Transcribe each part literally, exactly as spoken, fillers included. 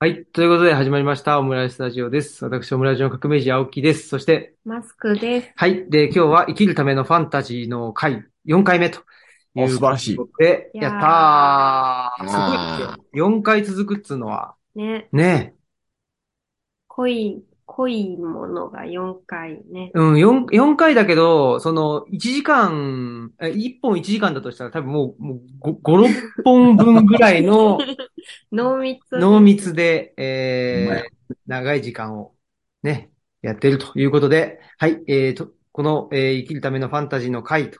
はい。ということで始まりました。オムライスラジオです。私、オムライスの革命児、青木です。そして、マスクです。はい。で、今日は生きるためのファンタジーの回、よんかいめという。素晴らしい。で、やったー。すごいですよ。よんかい続くっつうのは。ね。ね。濃い、濃いものがよんかいね。うん、4、4回だけど、その、いちじかん、いっぽんいちじかんだとしたら多分もう、もうご、ろっぽんぶんぐらいの、濃密。濃密で、えー、長い時間をね、やってるということで、はい、えーと、この、えー、生きるためのファンタジーの回と、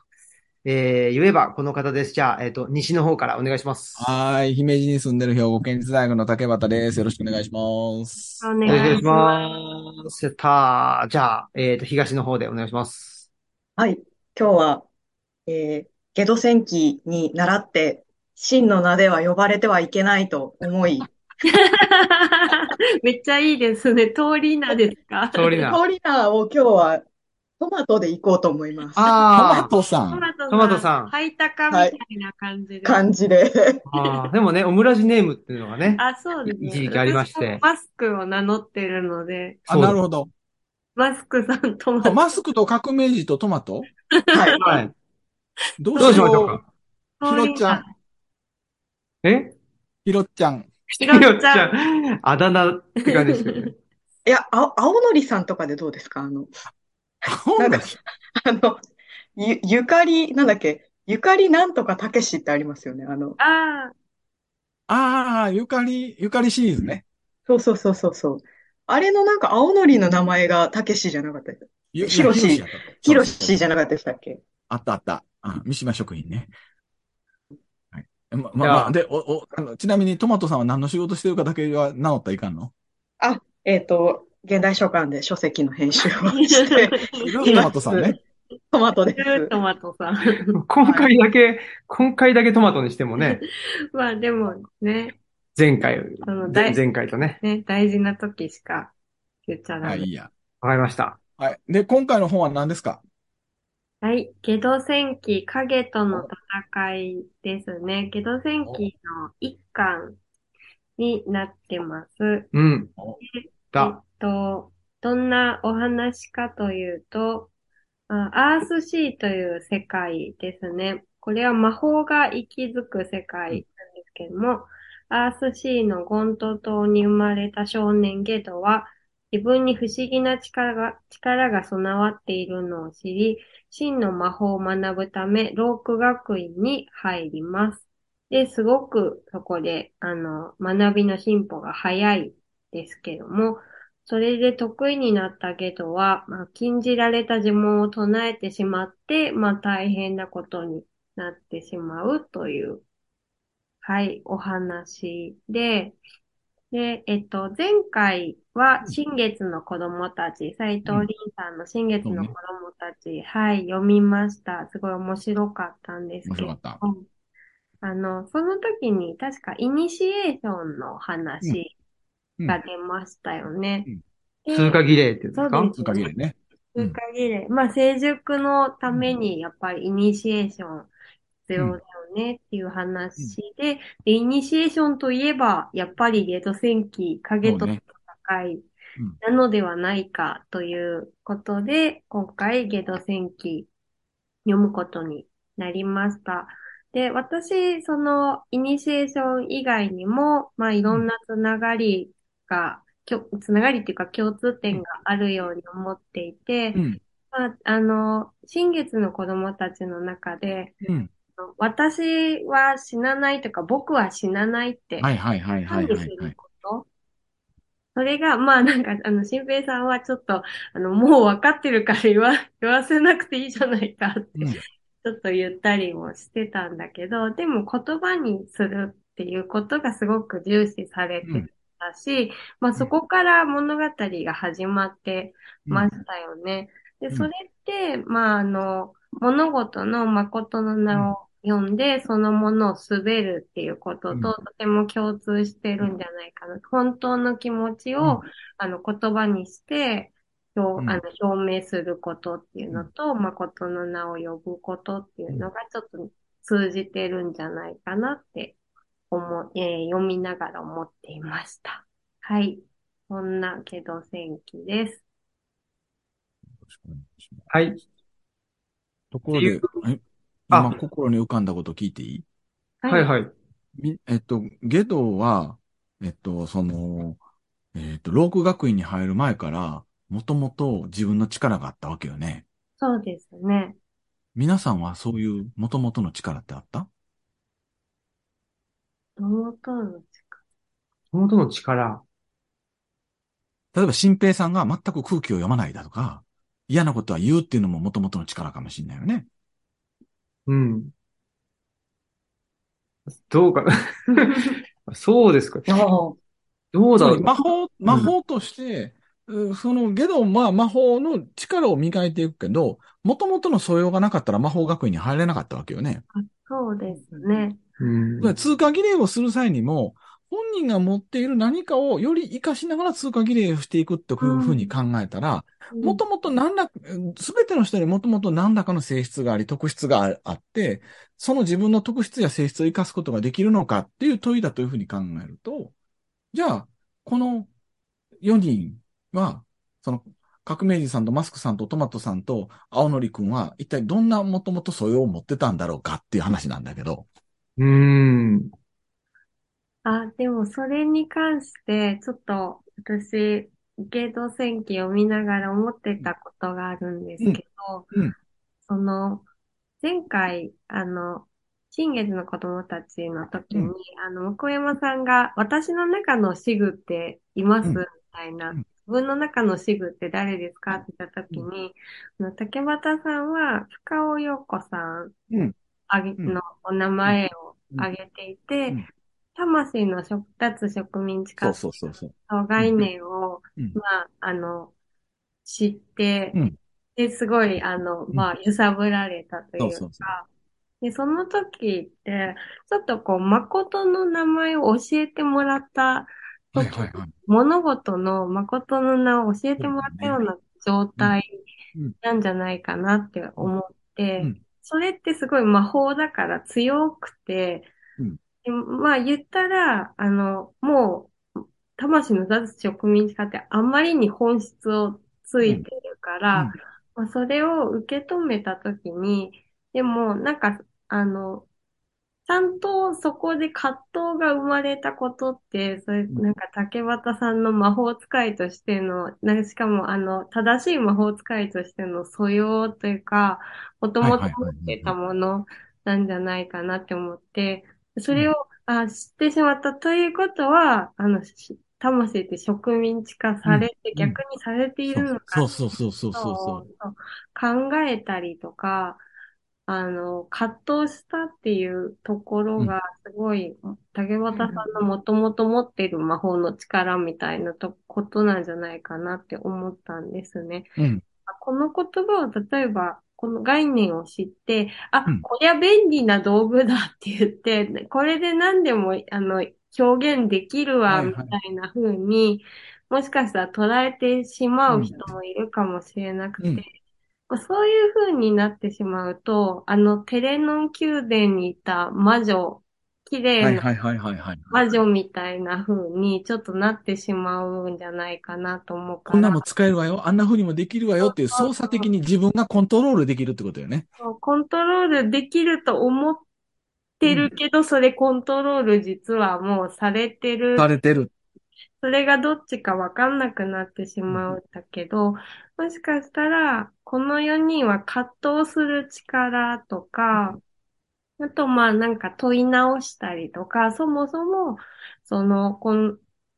えー、言えばこの方です。じゃあ、えっと、西の方からお願いします。はい、姫路に住んでる兵庫県立大学の竹端です。よろしくお願いします。お願いします。やったー。じゃあ、えっと、東の方でお願いします。はい、今日は、えー、ゲド戦記に習って、真の名では呼ばれてはいけないと思い。めっちゃいいですね。通り名ですか？通り名。通り名を今日はトマトで行こうと思います。ああ、トマトさん。トマトさん。ハイタカみたいな感じで。はい、感じで。ああ、でもね、オムラジネームっていうのがね。あ、そうですね。一時期ありまして。マスクを名乗ってるので。あ、なるほど。マスクさん、トマト。マスクと革命児とトマト？はい。はい。どうしましょうか。ひろちゃん。え？ひろっちゃん。ひろっちゃん。あだ名って感じですけどね。いや、あ、青のりさんとかでどうですか？あの、なんだっけ、あの、ゆ、ゆかり、なんだっけ、ゆかりなんとかたけしってありますよね、あの。ああ。ああ、ゆかり、ゆかりシリーズね。そうそうそうそうそう。あれのなんか青のりの名前がたけしじゃなかったです。ひろし、ひろしじゃなかったでしたっけ？あったあった。あ、三島食品ね。ま、ま、まあ、で、お、お、あの、ちなみにトマトさんは何の仕事してるかだけは名乗ったらいかんの？あ、えっと、現代書館で書籍の編集をしてトマトさんね。トマトです。トマトさん。今回だけ、はい、今回だけトマトにしてもね。まあでもね。前回、前回とね。ね、大事な時しか言っちゃダメ。はい、いや。わかりました。はい。で、今回の本は何ですか？はい。ゲド戦記、影との戦いですね。ゲド戦記の一巻になってます。うん。だ。えっと、どんなお話かというと、アースシーという世界ですね。これは魔法が息づく世界なんですけども、アースシーのゴント島に生まれた少年ゲドは、自分に不思議な力が、力が備わっているのを知り、真の魔法を学ぶため、ローク学院に入ります。で、すごくそこで、あの、学びの進歩が早いですけども、それで得意になったゲドは、まあ、禁じられた呪文を唱えてしまって、まあ、大変なことになってしまうという、はい、お話で、で、えっと、前回は、新月の子供たち、斉藤凛さんの新月の子供たち、うんね、はい、読みました。すごい面白かったんですけど。面白かった。あの、その時に、確か、イニシエーションの話が出ましたよね。うんうん、通過儀礼っていうんですか？通過儀礼ね。通過儀礼。まあ、成熟のために、やっぱりイニシエーション、必要だよねっていう話で、うん、で、イニシエーションといえば、やっぱりゲド戦記、影との戦いなのではないかということで、うん、今回ゲド戦記読むことになりました。で、私、そのイニシエーション以外にも、まあいろんなつながりが、うん、つながりっていうか共通点があるように思っていて、うん、まあ、あの、新月の子供たちの中で、うん、私は死なないとか、僕は死なないってはいはいはいはいはい、はい、それがまあなんかあの新平さんはちょっとあのもう分かってるから言わ言わせなくていいじゃないかって、うん、ちょっと言ったりもしてたんだけど、でも言葉にするっていうことがすごく重視されてたし、うん、まあそこから物語が始まってましたよね。うん、でそれってまああの物事の誠の名を読んで、そのものを滑るっていうことととても共通してるんじゃないかな。うん、本当の気持ちを、うん、あの言葉にして表、うん、あの表明することっていうのと、うん、誠の名を呼ぶことっていうのがちょっと通じてるんじゃないかなって思、えー、読みながら思っていました。はい。そんなけど戦記です。よろしくお願いします。はい。ところで、今心に浮かんだこと聞いていい？はいはい。えっと、ゲドは、えっと、その、えっと、ローク学院に入る前から、もともと自分の力があったわけよね。そうですね。皆さんはそういうもともとの力ってあった？もともとの力。もともとの力。例えば、新平さんが全く空気を読まないだとか、嫌なことは言うっていうのももともとの力かもしれないよね。うん。どうかなそうですか。どうだろう。魔法、魔法として、うん、その、ゲド、まあ、魔法の力を磨いていくけど、もともとの素養がなかったら魔法学院に入れなかったわけよね。あ、そうですね。うん、通過儀礼をする際にも、本人が持っている何かをより活かしながら通過儀礼をしていくっていうふうに考えたら、もともと何ら、すべての人にもともと何らかの性質があり、特質があって、その自分の特質や性質を活かすことができるのかっていう問いだというふうに考えると、じゃあ、このよにんは、その、革命児さんとマスクさんとトマトさんと青のりくんは、一体どんなもともと素養を持ってたんだろうかっていう話なんだけど。うーん。あ、でもそれに関して、ちょっと私、ゲド戦記読みながら思ってたことがあるんですけど、うんうん、その、前回、あの、新月の子供たちの時に、うん、あの、向山さんが、私の中のシグっています、うん、みたいな、自分の中のシグって誰ですかって言った時に、うん、竹端さんは、深尾陽子さんのお名前を挙げていて、うんうんうんうん、魂の脱植民地化という概念を、まあ、あの、知って、うん、で、すごい、あの、まあ、揺さぶられたというか、うん、そうそうそうで、その時って、ちょっとこう、誠の名前を教えてもらった時、はいはいはい、物事の誠の名を教えてもらったような状態なんじゃないかなって思って、うんうん、それってすごい魔法だから強くて、うんまあ言ったら、あの、もう、魂の脱植民地化ってあまりに本質をついてるから、うんうんまあ、それを受け止めたときに、でもなんか、あの、ちゃんとそこで葛藤が生まれたことって、それなんか竹端さんの魔法使いとしての、なんかしかもあの、正しい魔法使いとしての素養というか、もともと持ってたものなんじゃないかなって思って、それをあ知ってしまったということは、あの、魂って植民地化されて、うん、逆にされているのか、そうそうそうそうそう。考えたりとか、あの、葛藤したっていうところが、すごい、竹端さんのもともと持っている魔法の力みたいなとことなんじゃないかなって思ったんですね。うん、この言葉を例えば、この概念を知って、あ、うん、こりゃ便利な道具だって言って、これで何でもあの表現できるわ、みたいな風に、はいはい、もしかしたら捉えてしまう人もいるかもしれなくて、うんまあ、そういう風になってしまうと、あの、テレノン宮殿にいた魔女、綺麗な魔女みたいな風にちょっとなってしまうんじゃないかなと思うから。こんなも使えるわよ、あんな風にもできるわよっていう操作的に自分がコントロールできるってことよね。そう、コントロールできると思ってるけど、うん、それコントロール実はもうされてる。されてる。それがどっちかわかんなくなってしまうんだけど、うん、もしかしたらこのよにんは葛藤する力とか、うんあと、まあ、なんか問い直したりとか、そもそも、その、この、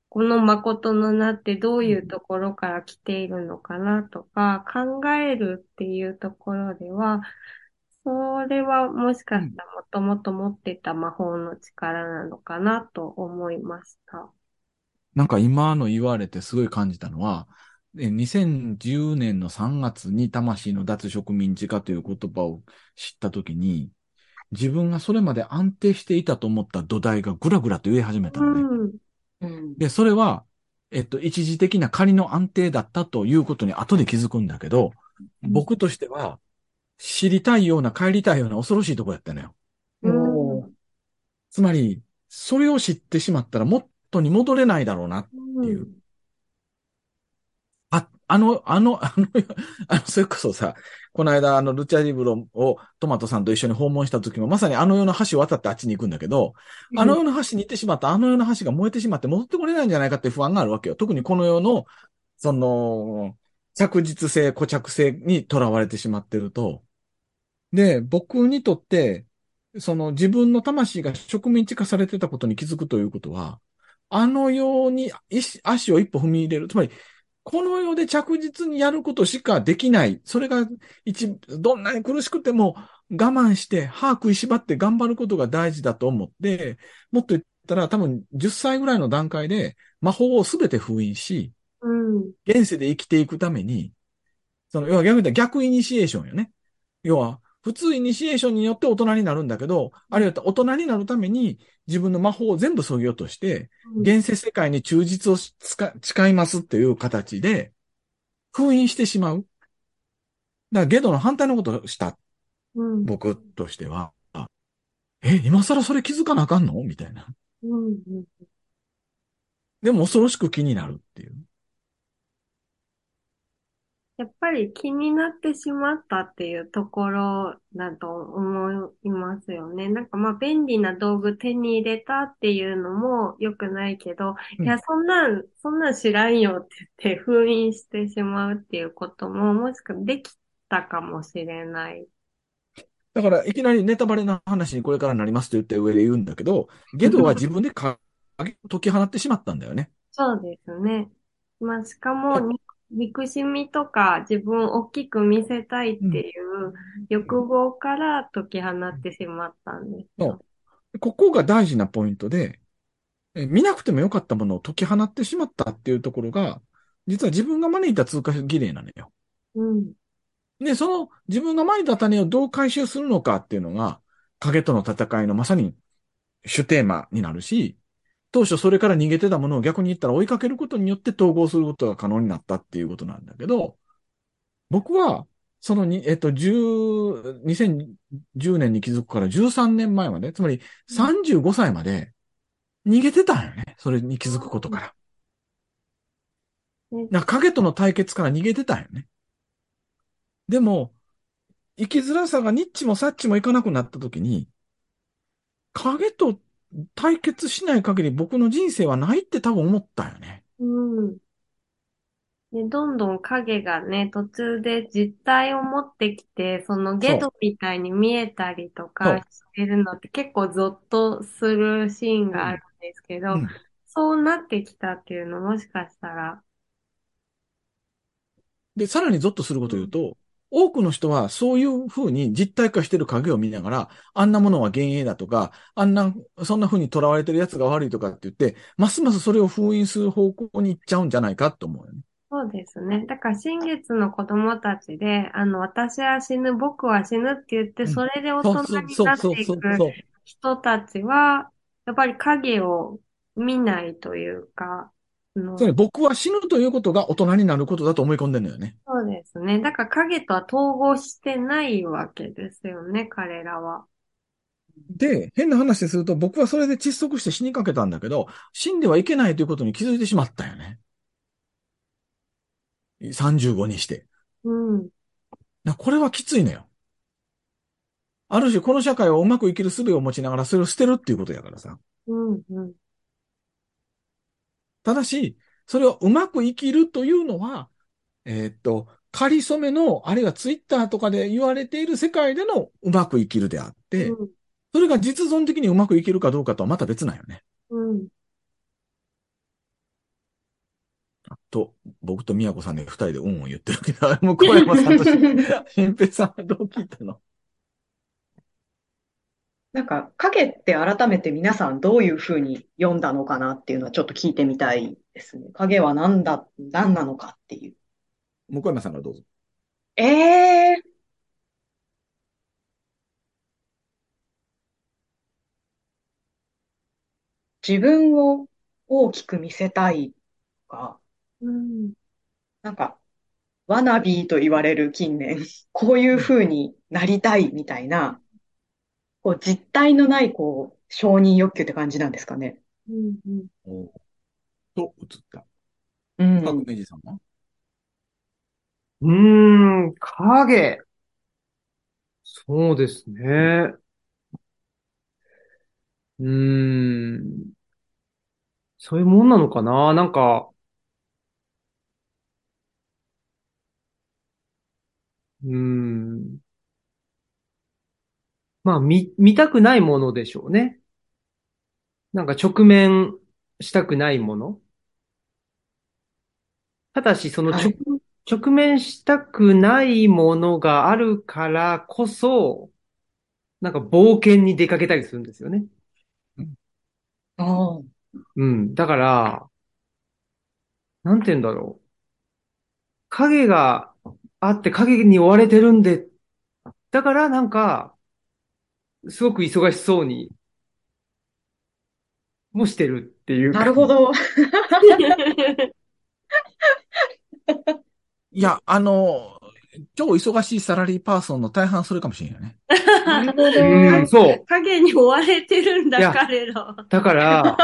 この誠の名ってどういうところから来ているのかなとか、考えるっていうところでは、それはもしかしたらもともと持ってた魔法の力なのかなと思いました。なんか今の言われてすごい感じたのは、にせんじゅうねんのさんがつに魂の脱植民地化という言葉を知ったときに、自分がそれまで安定していたと思った土台がぐらぐらと揺れ始めたのね、うんうん。で、それは、えっと、一時的な仮の安定だったということに後で気づくんだけど、僕としては、知りたいような帰りたいような恐ろしいとこやったのよ。うん、つまり、それを知ってしまったら元に戻れないだろうなっっていう。うん、あ、あの、あの、あの、あの、それこそさ、この間、あの、ルチャリブロをトマトさんと一緒に訪問した時も、まさにあの世の橋を渡ってあっちに行くんだけど、うん、あの世の橋に行ってしまった、あの世の橋が燃えてしまって戻ってこれないんじゃないかっていう不安があるわけよ。特にこの世の、その、着実性、固着性にとらわれてしまってると。で、僕にとって、その自分の魂が植民地化されてたことに気づくということは、あのように足を一歩踏み入れる。つまり、この世で着実にやることしかできない。それが一、どんなに苦しくても我慢して、歯食いしばって頑張ることが大事だと思って、もっと言ったら多分じゅっさいぐらいの段階で魔法をすべて封印し、うん、現世で生きていくために、その、要は逆に言ったら逆イニシエーションよね。要は、普通イニシエーションによって大人になるんだけど、あるいは大人になるために自分の魔法を全部削ぎ落として、現世世界に忠実を誓いますっていう形で封印してしまう。だからゲドの反対のことをした。うん、僕としては、え、今更それ気づかなあかんのみたいな。うん、でも恐ろしく気になるっていう。やっぱり気になってしまったっていうところだと思いますよね。なんかまあ便利な道具手に入れたっていうのも良くないけど、うん、いやそんなん、そんなん知らんよって言って封印してしまうっていうことももしかできたかもしれない。だからいきなりネタバレの話にこれからなりますと言った上で言うんだけど、ゲドは自分で解き放ってしまったんだよね。そうですね。まあしかも、憎しみとか自分を大きく見せたいっていう欲望から解き放ってしまったんですよ、うん、ここが大事なポイントで、見なくてもよかったものを解き放ってしまったっていうところが、実は自分が招いた通過儀礼なのよ、うん、で、その自分が招いた種をどう回収するのかっていうのが影との戦いのまさに主テーマになるし、当初それから逃げてたものを逆に言ったら追いかけることによって統合することが可能になったっていうことなんだけど、僕は、そのに、えっと、10、にせんじゅうねんに気づくからじゅうさんねんまえまで、つまりさんじゅうごさいまで逃げてたんよね。それに気づくことから。なんか影との対決から逃げてたんよね。でも、生きづらさがニッチもサッチもいかなくなったときに、影と対決しない限り僕の人生はないって多分思ったよね。うん。で、どんどん影がね、途中で実体を持ってきて、そのゲドみたいに見えたりとかしてるのって結構ゾッとするシーンがあるんですけど、うんうん、そうなってきたっていうのもしかしたら。で、さらにゾッとすることを言うと、多くの人はそういう風に実体化してる影を見ながら、あんなものは幻影だとか、あんな、そんな風に囚われてるやつが悪いとかって言って、ますますそれを封印する方向に行っちゃうんじゃないかと思うよね。そうですね。だから新月の子供たちで、あの、私は死ぬ、僕は死ぬって言って、それで大人になっていく人たちは、やっぱり影を見ないというか、それ僕は死ぬということが大人になることだと思い込んでるのよね。そうですね。だから影とは統合してないわけですよね、彼らは。で、変な話ですると僕はそれで窒息して死にかけたんだけど、死んではいけないということに気づいてしまったよね。さんじゅうごにして。うん。これはきついのよ。ある種この社会をうまく生きる術を持ちながらそれを捨てるっていうことやからさ。うんうん。ただし、それをうまく生きるというのは、えー、っと、仮初めの、あるいはツイッターとかで言われている世界でのうまく生きるであって、うん、それが実存的にうまく生きるかどうかとはまた別なんよね。うん。と、僕と宮子さんで二人でうんうん言ってるけど、あれも小山さんと新平さんはどう聞いたの？なんか影って改めて皆さんどういうふうに読んだのかなっていうのはちょっと聞いてみたいですね。影は何だ、何なのかっていう。向山さんからどうぞ。えー。自分を大きく見せたいとか、うん、なんかワナビーと言われる近年、こういうふうになりたいみたいな、こう実体のないこう承認欲求って感じなんですかね。うんうん。おと映った。う深くん。明治さんはうーん、影。そうですうん。ね。うーん。そういうもんなのかな。なんか、うーん。まあ、見、見たくないものでしょうね。なんか直面したくないもの。ただし、そのは直、い。直面したくないものがあるからこそ、なんか冒険に出かけたりするんですよね。うんああ、うん。だから、なんて言うんだろう。影があって影に追われてるんで、だからなんか、すごく忙しそうにもしてるっていうなか。るほど。いや、あの、超忙しいサラリーパーソンの大半それかもしれないね。なるほうど。ん、そう。影に追われてるんいだ、や、彼ら。だから、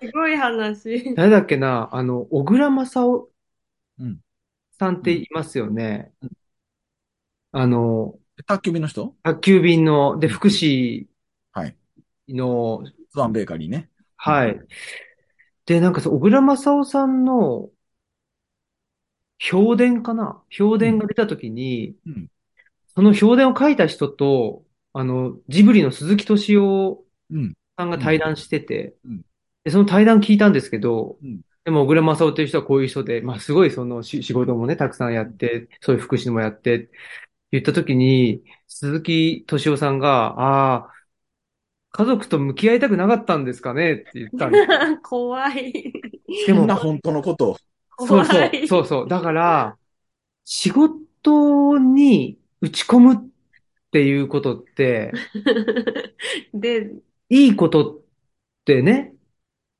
すごい話。誰だっけな、あの、小倉正夫うん、さんっうてん。いますよね。うんあの、宅急便の人宅急便の、で、うん福祉はい。の、スワンベーカリーね。うん。はい。で、なんかそう、小倉正夫さんの評伝かな評う伝ん。が出たときに、うん。その評伝を書いた人と、あの、ジブリの鈴木敏夫うん。さんがうん。対談してて、うん。で、その対談聞いたんですけど、うん。でも、小倉正夫という人はこういう人で、まあ、すごいそのし仕事もね、たくさんやって、そういう福祉もやって、言ったときに、鈴木敏夫さんが、ああ、家族と向き合いたくなかったんですかねって言ったんですよ。怖い。でそんなも、本当のことを。そう怖そう、い。そうそう。だから、仕事に打ち込むっていうことって、で、いいことってね、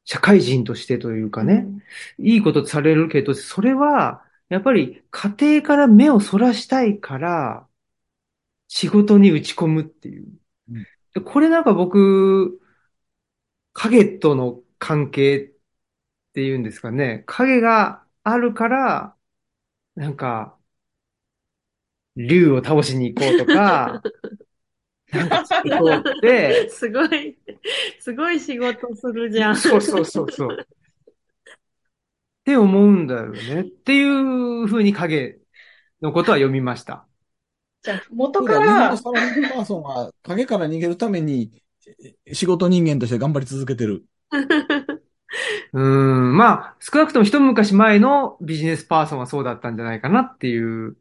社会人としてというかうね、ん、いいこととされるけど、それは、やっぱり家庭から目をそらしたいから、仕事に打ち込むっていう。うん。でこれなんか僕、影との関係っていうんですかね、影があるから、なんか、竜を倒しに行こうとか、なんかしていこうって、すごい、すごい仕事するじゃん。そうそうそうそう。って思うんだよね。っていう風に影のことは読みました。じゃあ、元そうかだ、日本のら、サラリーパーソンは影から逃げるためにえ仕事人間として頑張り続けてる。うーん。まあ、少なくとも一昔前のビジネスパーソンはそうだったんじゃないかなっていう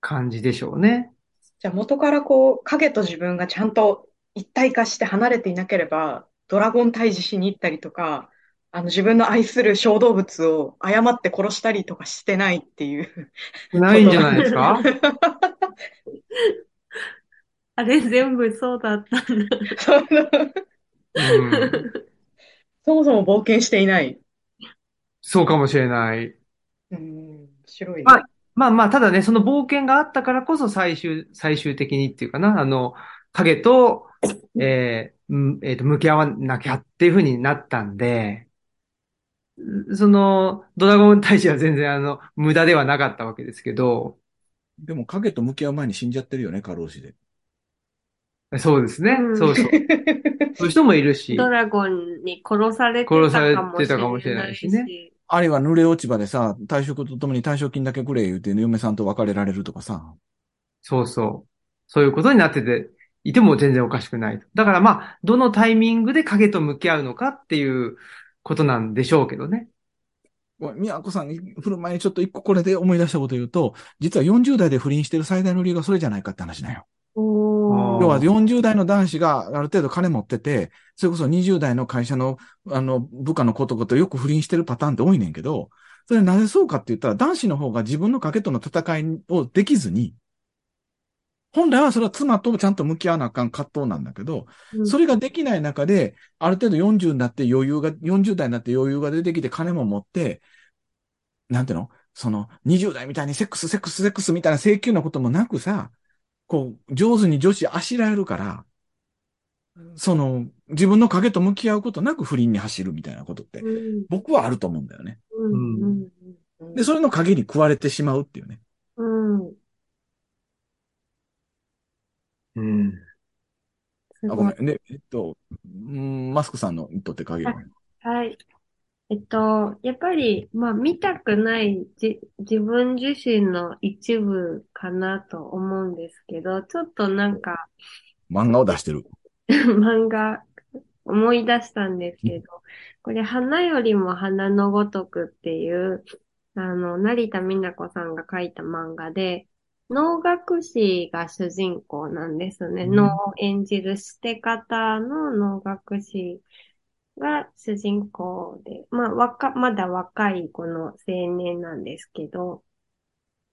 感じでしょうね。じゃあ元からこう、影と自分がちゃんと一体化して離れていなければ、ドラゴン退治しに行ったりとか、あの自分の愛する小動物を誤って殺したりとかしてないっていうなこいんとじゃが。ないですかあれ全部そうだったんだ。そのうん。そもそも冒険していない。そうかもしれない。うん、面白いまあ、な。まあまあ、ただね、その冒険があったからこそ最終、最終的にっていうかな、あの、影と、えーうんえーと、向き合わなきゃっていう風になったんで、その、ドラゴン大使は全然あの、無駄ではなかったわけですけど、でも影と向き合う前に死んじゃってるよね、過労死で。そうですね、うそん。うそう。そういう人もいるドし、ラゴンに殺されて殺さたれかもてたしかもしれれなないいしね。し。あるいは濡れ落ち葉でさ、退職とともに退職金だけくれ言うて、嫁さんと別れられるとかさ。そうそう。そういうことになってて、いても全然おかしくない。だからまあ、どのタイミングで影と向き合うのかっていうことなんでしょうけどね。おい宮子さんに振る前にちょっと一個これで思い出したこと言うと、実はよんじゅう代で不倫してる最大の理由がそれじゃないかって話なんよ。お要はー。よんじゅう代の男子がある程度金持ってて、それこそにじゅう代の会社の、あの、部下の子とことよく不倫してるパターンって多いねんけど、それなぜそうかって言ったら男子の方が自分の賭けとの戦いをできずに、本来はそれは妻とちゃんと向き合わなあかん葛藤なんだけど、うんそれができない中で、ある程度よんじゅうになって余裕が、よんじゅう代になって余裕が出てきて金も持って、なんていうのその、にじゅう代みたいにセックス、セックス、セックスみたいな請求なこともなくさ、こう、上手に女子あしらえるから、その、自分の影と向き合うことなく不倫に走るみたいなことって、うん、僕はあると思うんだよね、うんうん。で、それの影に食われてしまうっていうね。うん。うん。あ、ごめんね。えっと、うん、マスクさんの意図って影は。はい。えっと、やっぱり、まあ、見たくないじ、自分自身の一部かなと思うんですけど、ちょっとなんか。漫画を出してる。漫画、思い出したんですけど、これ、花よりも花のごとくっていう、あの、成田美奈子さんが書いた漫画で、能楽師が主人公なんですね。能を演じる捨て方の能楽師が主人公で、まあ、若、まだ若いこの青年なんですけど、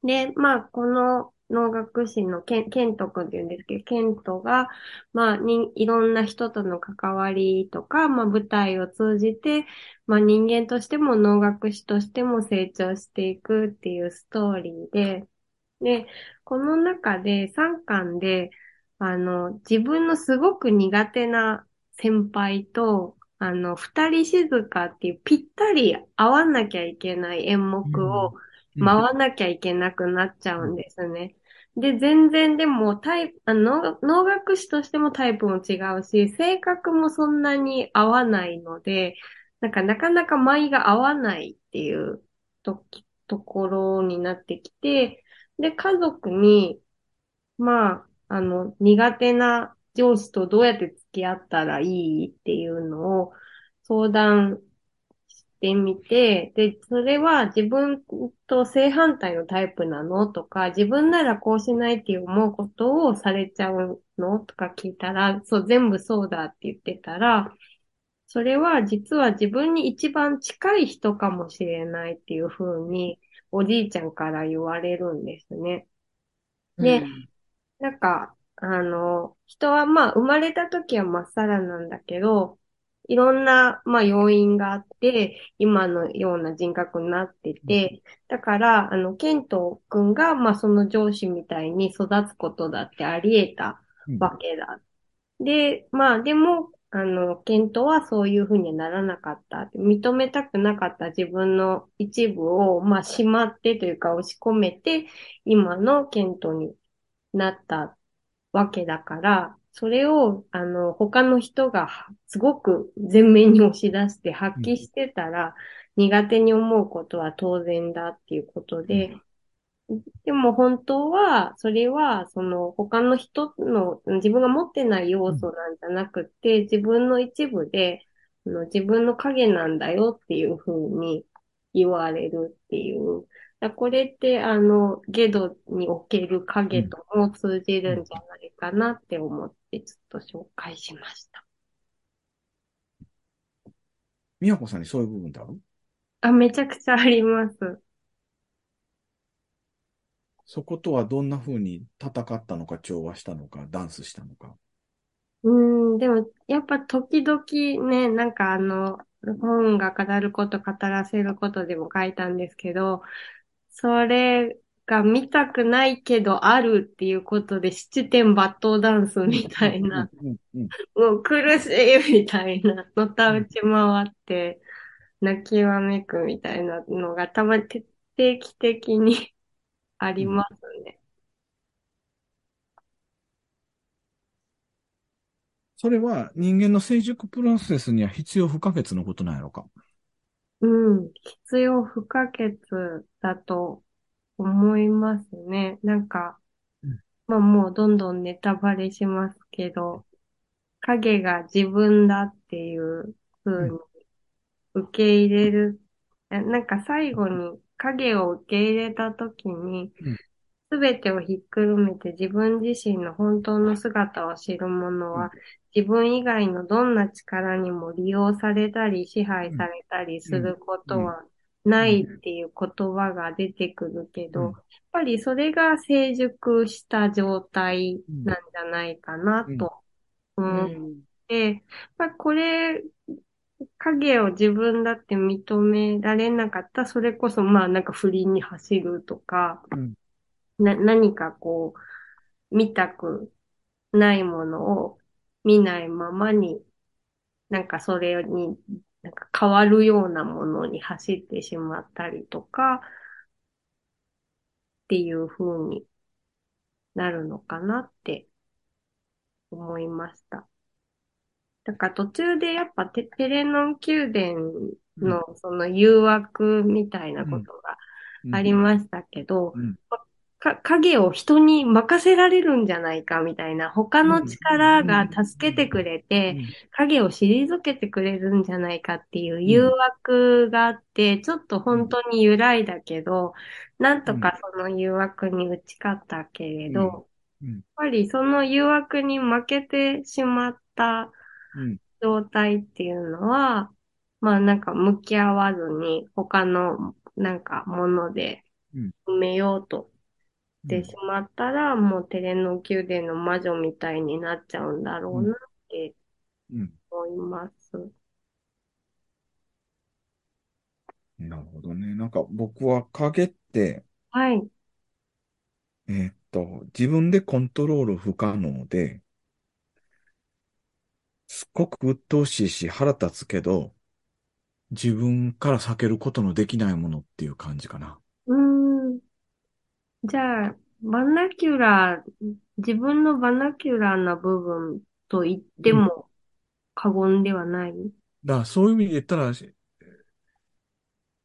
で、まあ、この能楽師のケン、ケント君って言うんですけど、ケントが、まあ、に、いろんな人との関わりとか、まあ、舞台を通じて、まあ、人間としても能楽師としても成長していくっていうストーリーで、で、この中でさんかんで、あの、自分のすごく苦手な先輩と、あの、二人静かっていうぴったり合わなきゃいけない演目を回らなきゃいけなくなっちゃうんですね。で、全然でもタイプ、あの、能楽師としてもタイプも違うし、性格もそんなに合わないので、なんかなかなか舞が合わないっていうと、ところになってきて、で、家族に、まあ、あの、苦手な上司とどうやって付き合ったらいいっていうのを相談してみて、で、それは自分と正反対のタイプなのとか、自分ならこうしないって思うことをされちゃうのとか聞いたら、そう、全部そうだって言ってたら、それは実は自分に一番近い人かもしれないっていう風に、おじいちゃんから言われるんですね。で、うん、なんか、あの、人はまあ生まれた時はまっさらなんだけど、いろんなまあ要因があって、今のような人格になってて、だから、あの、ケント君がまあその上司みたいに育つことだってあり得たわけだ。うん、で、まあでも、あの、ケントはそういうふうにならなかった。認めたくなかった自分の一部を、まあ、しまってというか押し込めて、今のケントになったわけだから、それを、あの、他の人がすごく前面に押し出して発揮してたら、うん、苦手に思うことは当然だっていうことで、うん、でも本当は、それは、その、他の人の、自分が持ってない要素なんじゃなくて、うん、自分の一部で、自分の影なんだよっていう風に言われるっていう。これって、あの、ゲドにおける影とも通じるんじゃないかなって思って、ちょっと紹介しました。みやこさんにそういう部分ってある？あ、めちゃくちゃあります。そことはどんな風に戦ったのか、調和したのか、ダンスしたのか。うーん、でも、やっぱ時々ね、なんかあの、本が語ること、語らせることでも書いたんですけど、それが見たくないけどあるっていうことで七点抜刀ダンスみたいな、もう苦しいみたいな、のたうち回って泣きわめくみたいなのがたまに徹底的にありますね。それは人間の成熟プロセスには必要不可欠のことなんやろか。うん、必要不可欠だと思いますね。なんか、うん、まあもうどんどんネタバレしますけど、影が自分だっていう風に受け入れる、うん、なんか最後に影を受け入れた時に、すべ、うん、てをひっくるめて自分自身の本当の姿を知る者は、うん、自分以外のどんな力にも利用されたり支配されたりすることはないっていう言葉が出てくるけど、やっぱりそれが成熟した状態なんじゃないかなと思って、まあ、これ、影を自分だって認められなかった、それこそまあなんか不倫に走るとか、な、何かこう、見たくないものを見ないままになんかそれになんか変わるようなものに走ってしまったりとかっていう風になるのかなって思いました。だから途中でやっぱテ、テレノン宮殿のその誘惑みたいなことがありましたけど、うんうんうん、か影を人に任せられるんじゃないかみたいな、他の力が助けてくれて、影を退けてくれるんじゃないかっていう誘惑があって、ちょっと本当に揺らいだけど、なんとかその誘惑に打ち勝ったけれど、やっぱりその誘惑に負けてしまった状態っていうのは、まあなんか向き合わずに他のなんかもので埋めようとしてしまったら、うん、もうテレノ宮殿の魔女みたいになっちゃうんだろうなって思います。うんうん、なるほどね。なんか僕は影って、はい。えー、っと、自分でコントロール不可能で、すっごく鬱陶しいし腹立つけど、自分から避けることのできないものっていう感じかな。うーん。じゃあ、バナキュラー、自分のバナキュラーな部分と言っても過言ではない。うん、だからそういう意味で言ったら、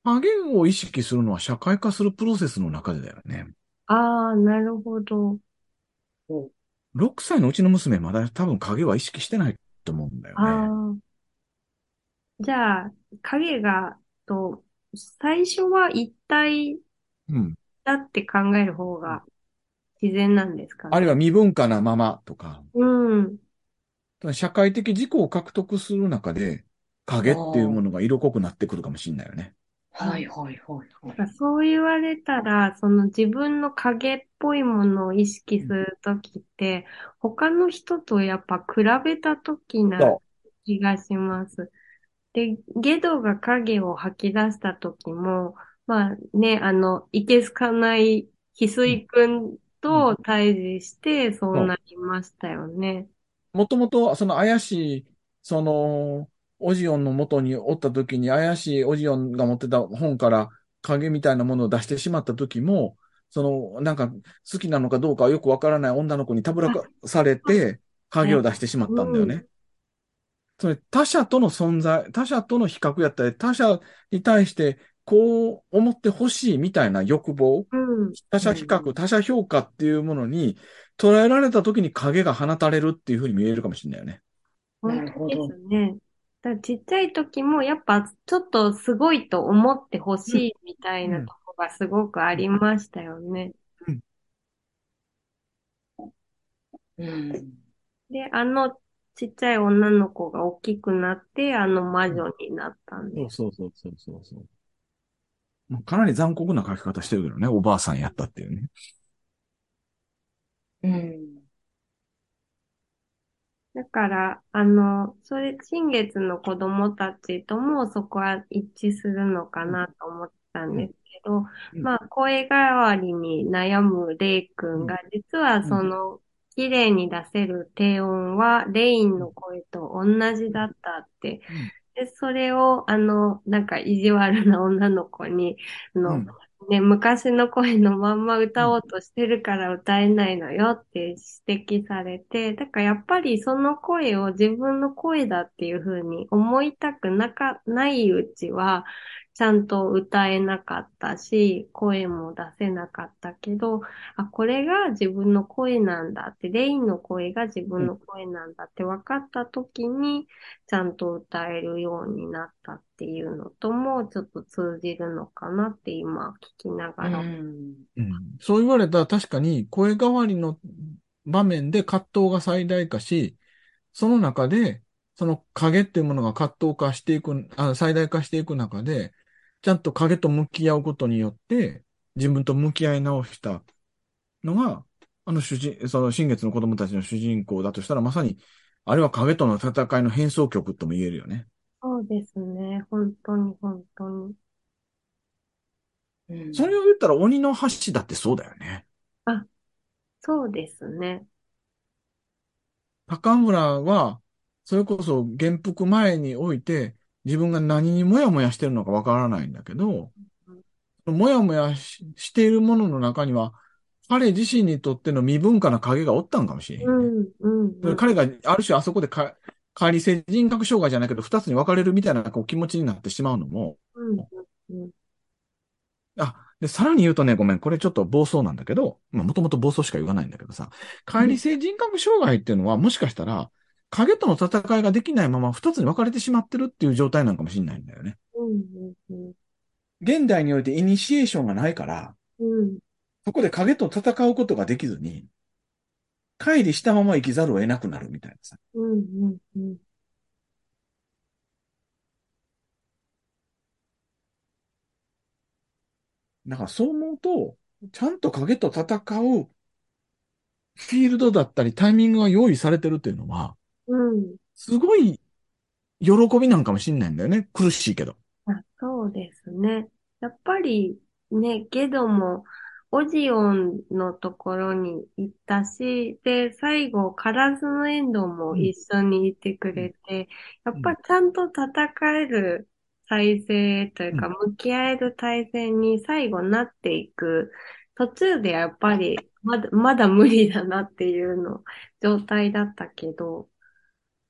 多元を意識するのは社会化するプロセスの中でだよね。ああ、なるほど。ろくさいのうちの娘まだ多分影は意識してないと思うんだよね。あ、じゃあ影がと最初は一体だって考える方が自然なんですかね、うん、あるいは未分化なままとか、うん、社会的自己を獲得する中で影っていうものが色濃くなってくるかもしれないよね。はいはいはい、はい、そう言われたらその自分の影っぽいものを意識するときって、うん、他の人とやっぱ比べたときな気がします。で、ゲドが影を吐き出したときも、まあね、あのいけすかない翡翠くんと対峙してそうなりましたよね。もともとその怪しいそのオジオンの元におった時に怪しいオジオンが持ってた本から影みたいなものを出してしまった時も、そのなんか好きなのかどうかはよくわからない女の子にたぶらかされて影を出してしまったんだよね、うん、それ他者との存在、他者との比較やったり他者に対してこう思ってほしいみたいな欲望、うん、他者比較、他者評価っていうものに捉えられた時に影が放たれるっていうふうに見えるかもしれないよね。なるほどね。ちっちゃい時もやっぱちょっとすごいと思ってほしいみたいなとこがすごくありましたよね、うんうん、で、あのちっちゃい女の子が大きくなってあの魔女になったんです。そうそうそうそうそう。かなり残酷な描き方してるけどね、おばあさんやったっていうね、うんだから、あの、それ、新月の子供たちともそこは一致するのかなと思ったんですけど、うん、まあ、声変わりに悩むレイ君が、実はその、綺麗に出せる低音はレインの声と同じだったって、でそれを、あの、なんか意地悪な女の子に、あの、うんね、昔の声のまんま歌おうとしてるから歌えないのよって指摘されて、だからやっぱりその声を自分の声だっていう風に思いたくなか、ない、うちはちゃんと歌えなかったし、声も出せなかったけど、あ、これが自分の声なんだって、レインの声が自分の声なんだって分かった時に、ちゃんと歌えるようになったっていうのとも、ちょっと通じるのかなって今聞きながら。うん、そう言われたら確かに声変わりの場面で葛藤が最大化し、その中で、その影っていうものが葛藤化していく、あ、最大化していく中で、ちゃんと影と向き合うことによって、自分と向き合い直したのが、あの主人、その新月の子供たちの主人公だとしたら、まさに、あれは影との戦いの変奏曲とも言えるよね。そうですね。本当に、本当に。うん、それを言ったら、鬼の橋だってそうだよね。あ、そうですね。高村は、それこそ元服前において自分が何にもやもやしてるのかわからないんだけど、もやもやし、しているものの中には、彼自身にとっての未分化な影がおったんかもしれん、ね。うんうんうん、彼がある種あそこでか仮性人格障害じゃないけど、二つに分かれるみたいなこう気持ちになってしまうのも、うんうん、あで、さらに言うとね、ごめん、これちょっと暴走なんだけど、まあもともと暴走しか言わないんだけどさ、仮性人格障害っていうのはもしかしたら、影との戦いができないまま二つに分かれてしまってるっていう状態なんかもしれないんだよね。うんうんうん、現代においてイニシエーションがないから、うん、そこで影と戦うことができずに、乖離したまま生きざるを得なくなるみたいなさ。うんうんうん、だからそう思うと、ちゃんと影と戦うフィールドだったりタイミングが用意されてるっていうのは、うん、すごい喜びなんかもしれないんだよね。苦しいけど。あ、そうですね。やっぱりね、ゲドもオジオンのところに行ったし、で、最後、カラスのエンドも一緒にいてくれて、うん、やっぱちゃんと戦える体制というか、うん、向き合える体制に最後なっていく途中でやっぱりまだ、まだ無理だなっていうの状態だったけど、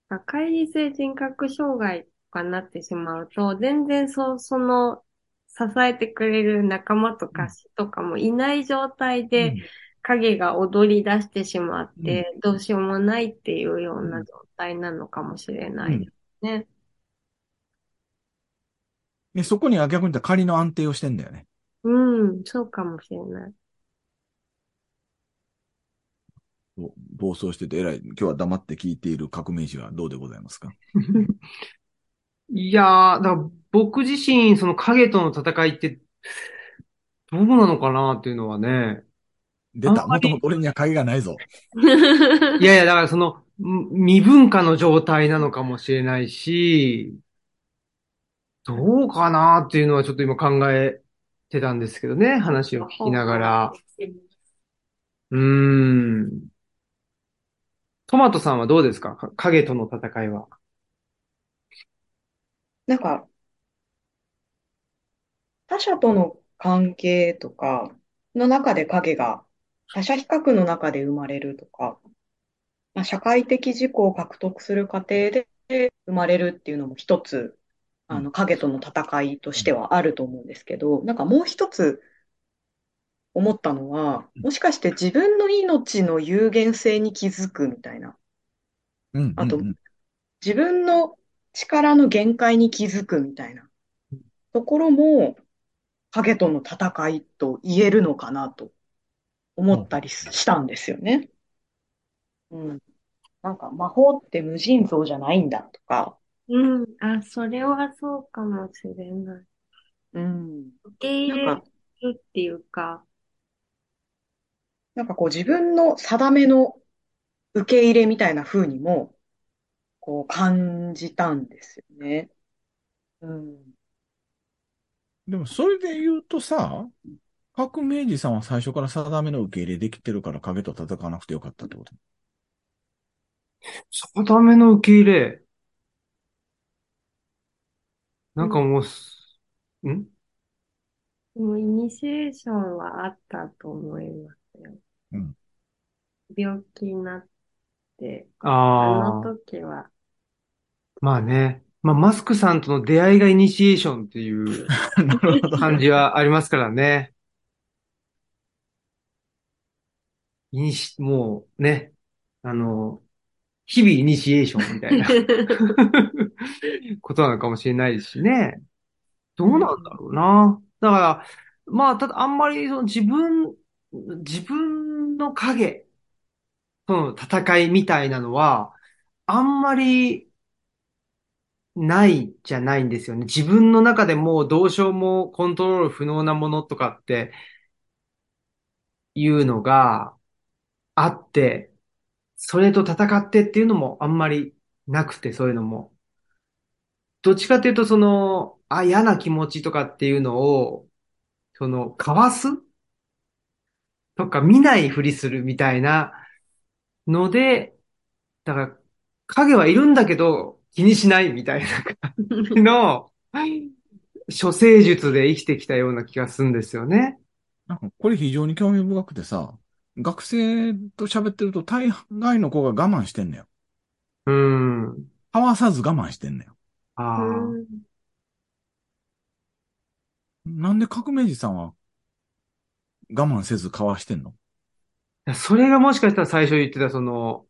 乖離性人格障害とかになってしまうと、全然そ、その、支えてくれる仲間とか師とかもいない状態で影が踊り出してしまって、うん、どうしようもないっていうような状態なのかもしれないですね。うん、でそこには逆に言ったら仮の安定をしてんだよね。うん、そうかもしれない。暴走してて偉い。今日は黙って聞いている革命児はどうでございますか？いやー、だから僕自身、その影との戦いって、どうなのかなっていうのはね。出た。もともと俺には影がないぞ。いやいや、だからその、未分化の状態なのかもしれないし、どうかなっていうのはちょっと今考えてたんですけどね、話を聞きながら。うーん。トマトさんはどうですか？影との戦いは。なんか、他者との関係とかの中で影が、他者比較の中で生まれるとか、まあ、社会的自己を獲得する過程で生まれるっていうのも一つ、あの影との戦いとしてはあると思うんですけど、なんかもう一つ思ったのは、もしかして自分の命の有限性に気づくみたいな。うんうんうん、あと、自分の力の限界に気づくみたいなところも影との戦いと言えるのかなと思ったりしたんですよね。うん。なんか魔法って無尽蔵じゃないんだとか。うん。あ、それはそうかもしれない。うん。受け入れるっていうか。なんかこう自分の定めの受け入れみたいな風にもこう感じたんですよね。うん。でもそれで言うとさ、革命児さんは最初から定めの受け入れできてるから影と戦わなくてよかったってこと？定めの受け入れ。なんかもう、ん？でもイニシエーションはあったと思いますよ。うん。病気になって、あ, あの時は。まあね。まあ、マスクさんとの出会いがイニシエーションっていう感じはありますからね。イニシ、もうね、あの、日々イニシエーションみたいなことなのかもしれないしね。どうなんだろうな。だから、まあ、ただあんまりその自分、自分の影との戦いみたいなのは、あんまり、ないじゃないんですよね。自分の中でもうどうしようもコントロール不能なものとかっていうのがあって、それと戦ってっていうのもあんまりなくて、そういうのも。どっちかっていうとその、あ、嫌な気持ちとかっていうのを、その、かわすとか見ないふりするみたいなので、だから影はいるんだけど気にしないみたいな感じの処世術で生きてきたような気がするんですよね。なんかこれ非常に興味深くてさ、学生と喋ってると大概の子が我慢してんのよ。うーん。かわさず我慢してんのよ。ああ。なんで革命児さんは我慢せずかわしてんの？それがもしかしたら最初言ってたその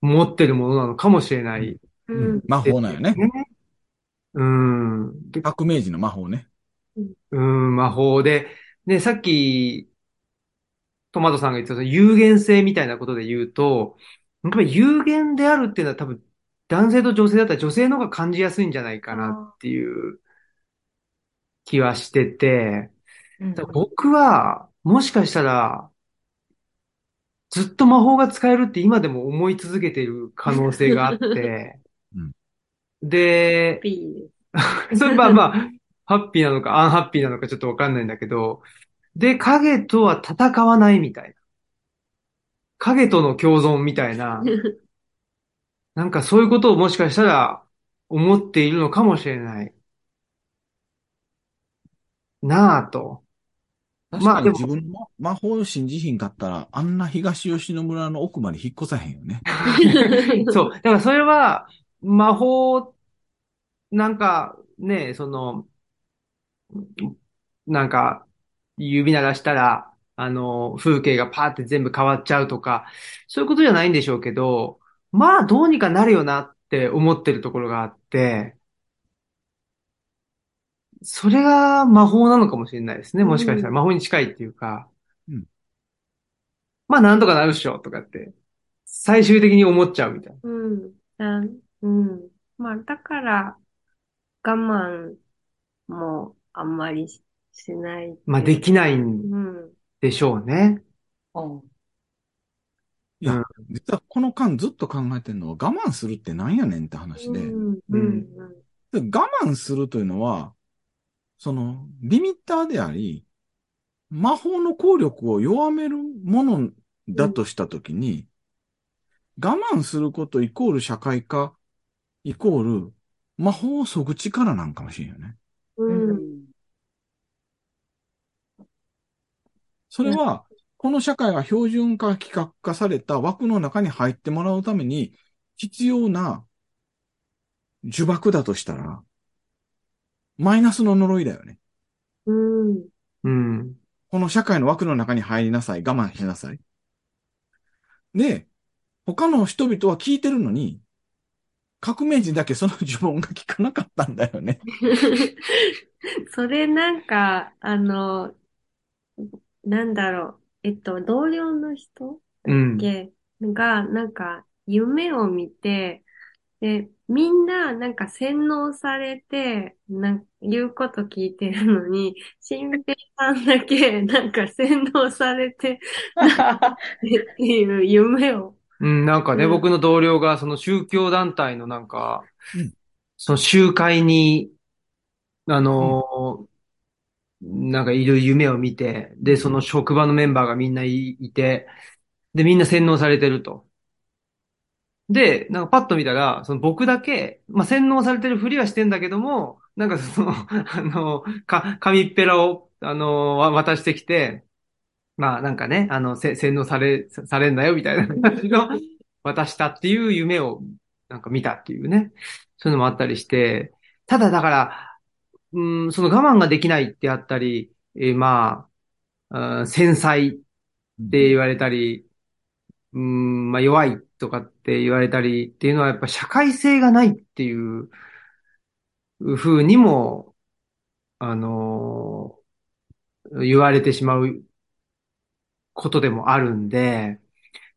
持ってるものなのかもしれない。うんうん、魔法なんよね。うん。革命児の魔法ね。うん、魔法で。で、さっき、トマトさんが言ってた有限性みたいなことで言うと、やっぱり有限であるっていうのは多分男性と女性だったら女性の方が感じやすいんじゃないかなっていう気はしてて、うん、僕はもしかしたらずっと魔法が使えるって今でも思い続けている可能性があって、うん、で、それはまあ、ハッピーなのかアンハッピーなのかちょっとわかんないんだけど、で、影とは戦わないみたいな。影との共存みたいな。なんかそういうことをもしかしたら思っているのかもしれない。なぁと。確かに自分の魔法を信じひんかったら、あんな東吉野村の奥まで引っ越さへんよね。そう。だからそれは、魔法、なんかね、その、なんか、指鳴らしたら、あの、風景がパーって全部変わっちゃうとか、そういうことじゃないんでしょうけど、まあ、どうにかなるよなって思ってるところがあって、それが魔法なのかもしれないですね。もしかしたら魔法に近いっていうか、うん、まあ、なんとかなるっしょとかって、最終的に思っちゃうみたいな。うん。うん。まあ、だから、我慢もあんまりして、しない。まあ、できないんでしょうね。うん。うん、いや、実はこの間ずっと考えてるのは我慢するってなんやねんって話で。うんうんうん、で我慢するというのは、その、リミッターであり、魔法の効力を弱めるものだとしたときに、うん、我慢することイコール社会化、イコール魔法を削ぐ力なんかもしれんよね。うんそれは、この社会が標準化、規格化された枠の中に入ってもらうために必要な呪縛だとしたら、マイナスの呪いだよね。うん。うん。この社会の枠の中に入りなさい、我慢しなさい。で、他の人々は聞いてるのに、革命児だけその呪文が聞かなかったんだよね。それなんか、あの、なんだろう、えっと、同僚の人だっけ、うん、が、なんか、夢を見て、で、みんな、なんか洗脳されて、なん、言うこと聞いてるのに、新平さんだけ、なんか洗脳されて、っていう夢を。うん、なんかね、うん、僕の同僚が、その宗教団体のなんか、うん、その集会に、あのー、うんなんかいる夢を見て、で、その職場のメンバーがみんないて、で、みんな洗脳されてると。で、なんかパッと見たら、その僕だけ、まあ、洗脳されてるふりはしてんだけども、なんかその、あの、か、紙っぺらを、あの、渡してきて、まあ、なんかね、あの、せ、洗脳され、されんなよ、みたいな感じの、渡したっていう夢を、なんか見たっていうね。そういうのもあったりして、ただだから、うん、その我慢ができないってあったり、えー、まあ、繊細って言われたり、うん、まあ弱いとかって言われたりっていうのはやっぱ社会性がないっていう風にも、あのー、言われてしまうことでもあるんで、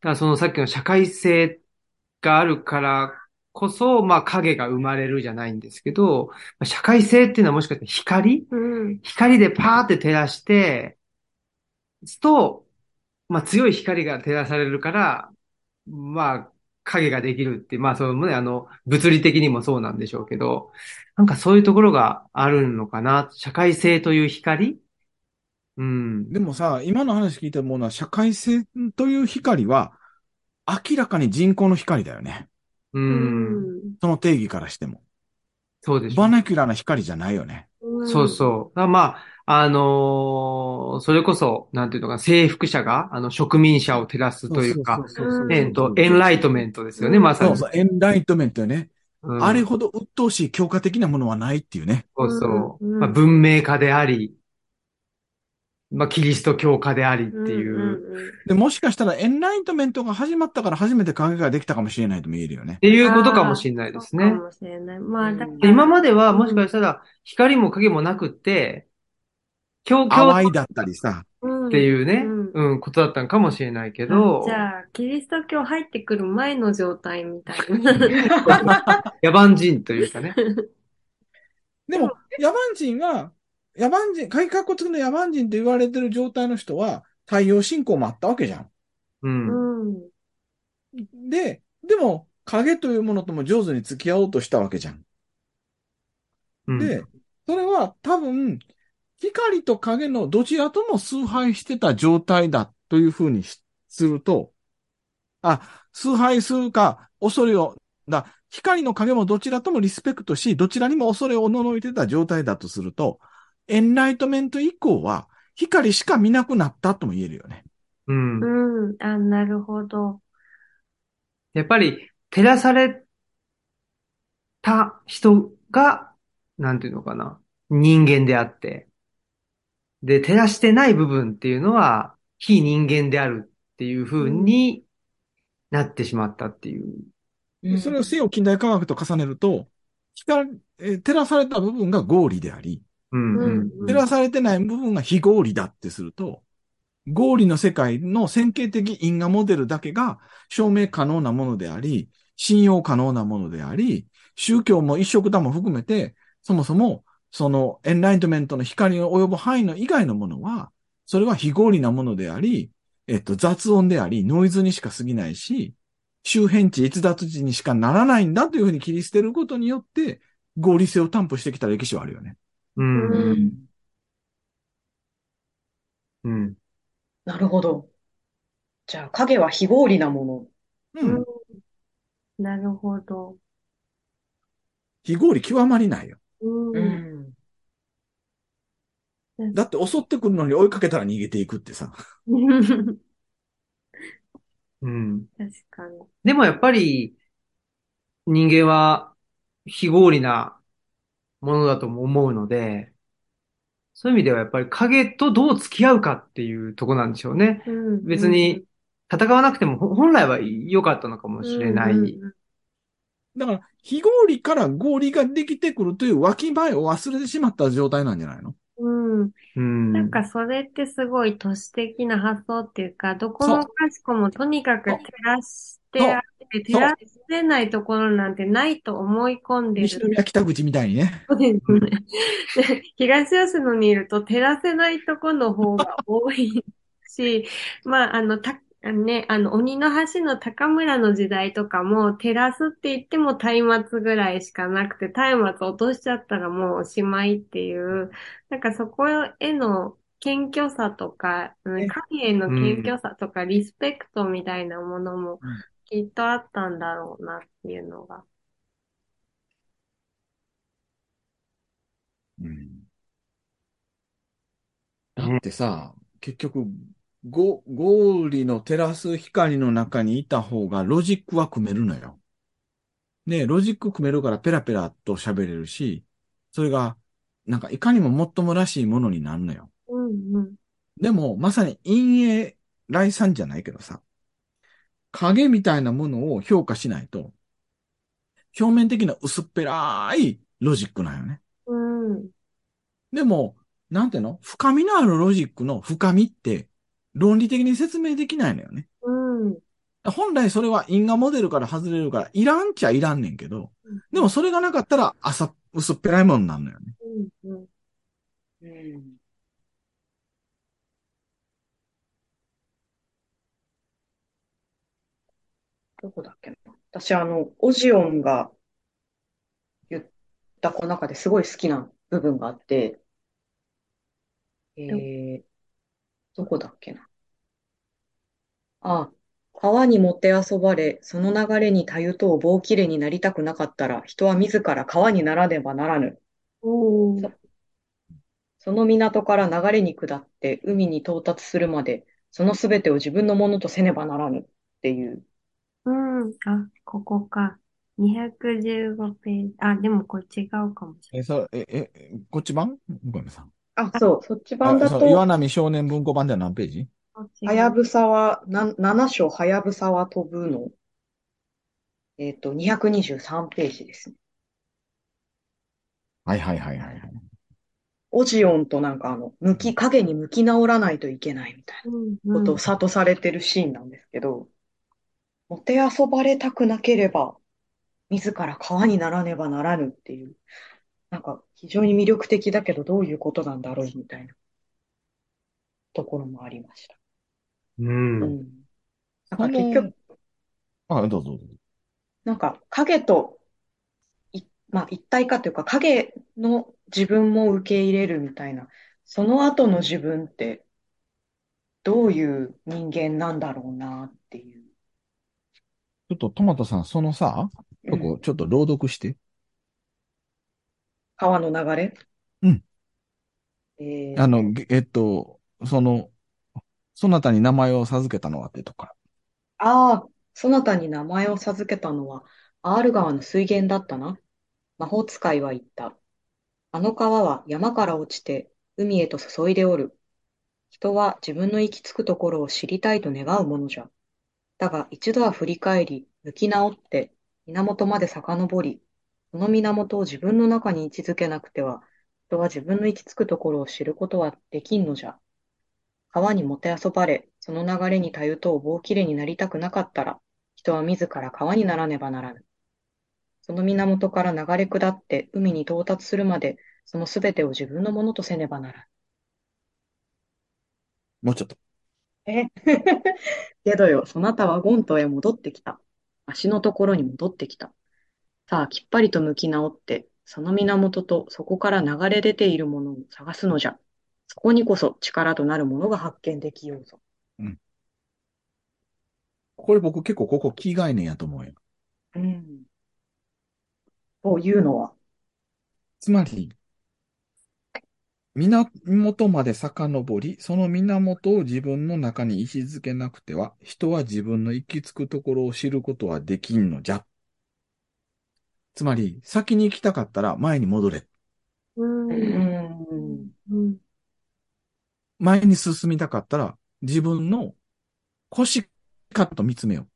だからそのさっきの社会性があるから、こそ、まあ影が生まれるじゃないんですけど、社会性っていうのはもしかしたら光、うん、光でパーって照らして、と、まあ強い光が照らされるから、まあ影ができるって、まあそのね、あの、物理的にもそうなんでしょうけど、なんかそういうところがあるのかな。社会性という光？うん。でもさ、今の話聞いたものは社会性という光は、明らかに人工の光だよね。うん。その定義からしても。そうでしょ。バネキュラーな光じゃないよね。うん、そうそう。だまあ、あのー、それこそ、なんていうのか、征服者が、あの、植民者を照らすというか、えっと、エンライトメントですよね、うん、まさに。そうそう、エンライトメントよね。うん、あれほど鬱陶しい強化的なものはないっていうね。そうそう。まあ、文明化であり、まあ、キリスト教化でありっていう。うんうんうん、でもしかしたらエンライトメントが始まったから初めて影ができたかもしれないとも言えるよね。っていうことかもしれないですね。そうかもしれない。まあ、だから今まではもしかしたら光も影もなくって、教教淡いだったりさ。っていうね、うんうん、うん、ことだったのかもしれないけど。じゃあ、キリスト教入ってくる前の状態みたいな。野蛮人というかね。でも、野蛮人は、野蛮人、鍵括弧付きの野蛮人と言われてる状態の人は、太陽信仰もあったわけじゃん。うん。で、でも、影というものとも上手に付き合おうとしたわけじゃん。うん、で、それは多分、光と影のどちらとも崇拝してた状態だというふうにすると、あ、崇拝するか恐れを、だ光の影もどちらともリスペクトし、どちらにも恐れをおののいてた状態だとすると、エンライトメント以降は光しか見なくなったとも言えるよね。うん。うん。あ、なるほど。やっぱり照らされた人が、なんていうのかな、人間であって、で、照らしてない部分っていうのは、非人間であるっていう風になってしまったっていう。うん、それを西洋近代科学と重ねると、光、照らされた部分が合理であり、うんうん、照らされてない部分が非合理だってすると、合理の世界の線形的因果モデルだけが証明可能なものであり、信用可能なものであり、宗教も一色だも含めて、そもそも、そのエンライトメントの光の及ぶ範囲の以外のものは、それは非合理なものであり、えっと、雑音であり、ノイズにしか過ぎないし、周辺地、逸脱地にしかならないんだというふうに切り捨てることによって、合理性を担保してきた歴史はあるよね。うん。うん。うん、なるほど。じゃあ、影は非合理なもの。うん。うん、なるほど。非合理極まりないよ。うん。うんだって襲ってくるのに追いかけたら逃げていくってさ。うん。確かに。でもやっぱり人間は非合理なものだとも思うので、そういう意味ではやっぱり影とどう付き合うかっていうとこなんでしょうね。うんうん、別に戦わなくても本来は良かったのかもしれない。うんうん、だから非合理から合理ができてくるという脇前を忘れてしまった状態なんじゃないの？うん、なんかそれってすごい都市的な発想っていうか、どこもかしこもとにかく照らしてあって、照らせないところなんてないと思い込んでる。西宮北口みたいにね。そうですね。東吉野にいると照らせないところの方が多いし、まああの、たね、あの、鬼の橋の高村の時代とかも、照らすって言っても松明ぐらいしかなくて、松明落としちゃったらもうおしまいっていう、なんかそこへの謙虚さとか、影への謙虚さとか、リスペクトみたいなものもきっとあったんだろうなっていうのが。うん。だってさ、結局、ご、合理の照らす光の中にいた方がロジックは組めるのよ。で、ロジック組めるからペラペラと喋れるし、それが、なんかいかにももっともらしいものになるのよ。うんうん、でも、まさに陰影来産じゃないけどさ、影みたいなものを評価しないと、表面的な薄っぺらいロジックなんよね。うん、でも、なんていうの？深みのあるロジックの深みって、論理的に説明できないのよね。うん、本来それは因果モデルから外れるから、いらんちゃいらんねんけど、でもそれがなかったら朝、薄っぺらいものになるのよね。うんうんうん、どこだっけな。私、あの、オジオンが言ったこの中ですごい好きな部分があって、えーどこだっけな。あ、川にもてあそばれ、その流れにたゆとう棒きれになりたくなかったら、人は自ら川にならねばならぬ。おーそその港から流れに下って海に到達するまで、そのすべてを自分のものとせねばならぬっていう。うん。あ、ここか。にひゃくじゅうごページ。あ、でもこれ違うかもしえ、そ、え、え、こっち版ごめんなさい。あ、れない。そう、そっち版あ、だそう、岩と、波少年文庫版では何ページ？あ、違はやう。ぶさは、な、なな章はやぶさは飛ぶの、えっと、にひゃくにじゅうさんページですね。はいはいはいはいはい。オジオンとなんかあの、向き、影に向き直らないといけないみたいなうんうことをん。諭されてるシーンなんですけど、もてあそばれたくなければ、自ら川にならねばならぬっていう、なんか非常に魅力的だけどどういうことなんだろうみたいなところもありました。ううん。ん。なんそか結の、局、あ、どうぞどうぞ。なんか影とい、まあ、一体化というか影の自分も受け入れるみたいな、その後の自分ってどういう人間なんだろうなっていう。ちょっとトマトさん、そのさ、うとん。こ、ちょっと朗読して。川の流れ。うんえあー、の、げえっと、その、そなたに名前を授けたのはってとか。ああ、そなたに名前を授けたのは、アール川の水源だったな。魔法使いは言った。あの川は山から落ちて海へと注いでおる。人は自分の行き着くところを知りたいと願うものじゃ。だが一度は振り返り、向き直って、源まで遡り、その源を自分の中に位置づけなくては、人は自分の行き着くところを知ることはできんのじゃ。川にもてあそばれ、その流れにたゆとう棒きれになりたくなかったら、人は自ら川にならねばならぬ。その源から流れ下って海に到達するまで、そのすべてを自分のものとせねばならもうちょっと。ぬ。え けどよ、そなたはゴントへ戻ってきた。足のところに戻ってきた。さあ、きっぱりと向き直って、その源とそこから流れ出ているものを探すのじゃ。そこにこそ力となるものが発見できようぞ。うん。これ僕結構ここキー概念やと思うよ。うん。というのは、つまり、源まで遡り、その源を自分の中に位置づけなくては、人は自分の行き着くところを知ることはできんのじゃ。つまり、先に行きたかったら前に戻れ。ううん。ん。うん。前に進みたかったら自分の腰かと見つめよう。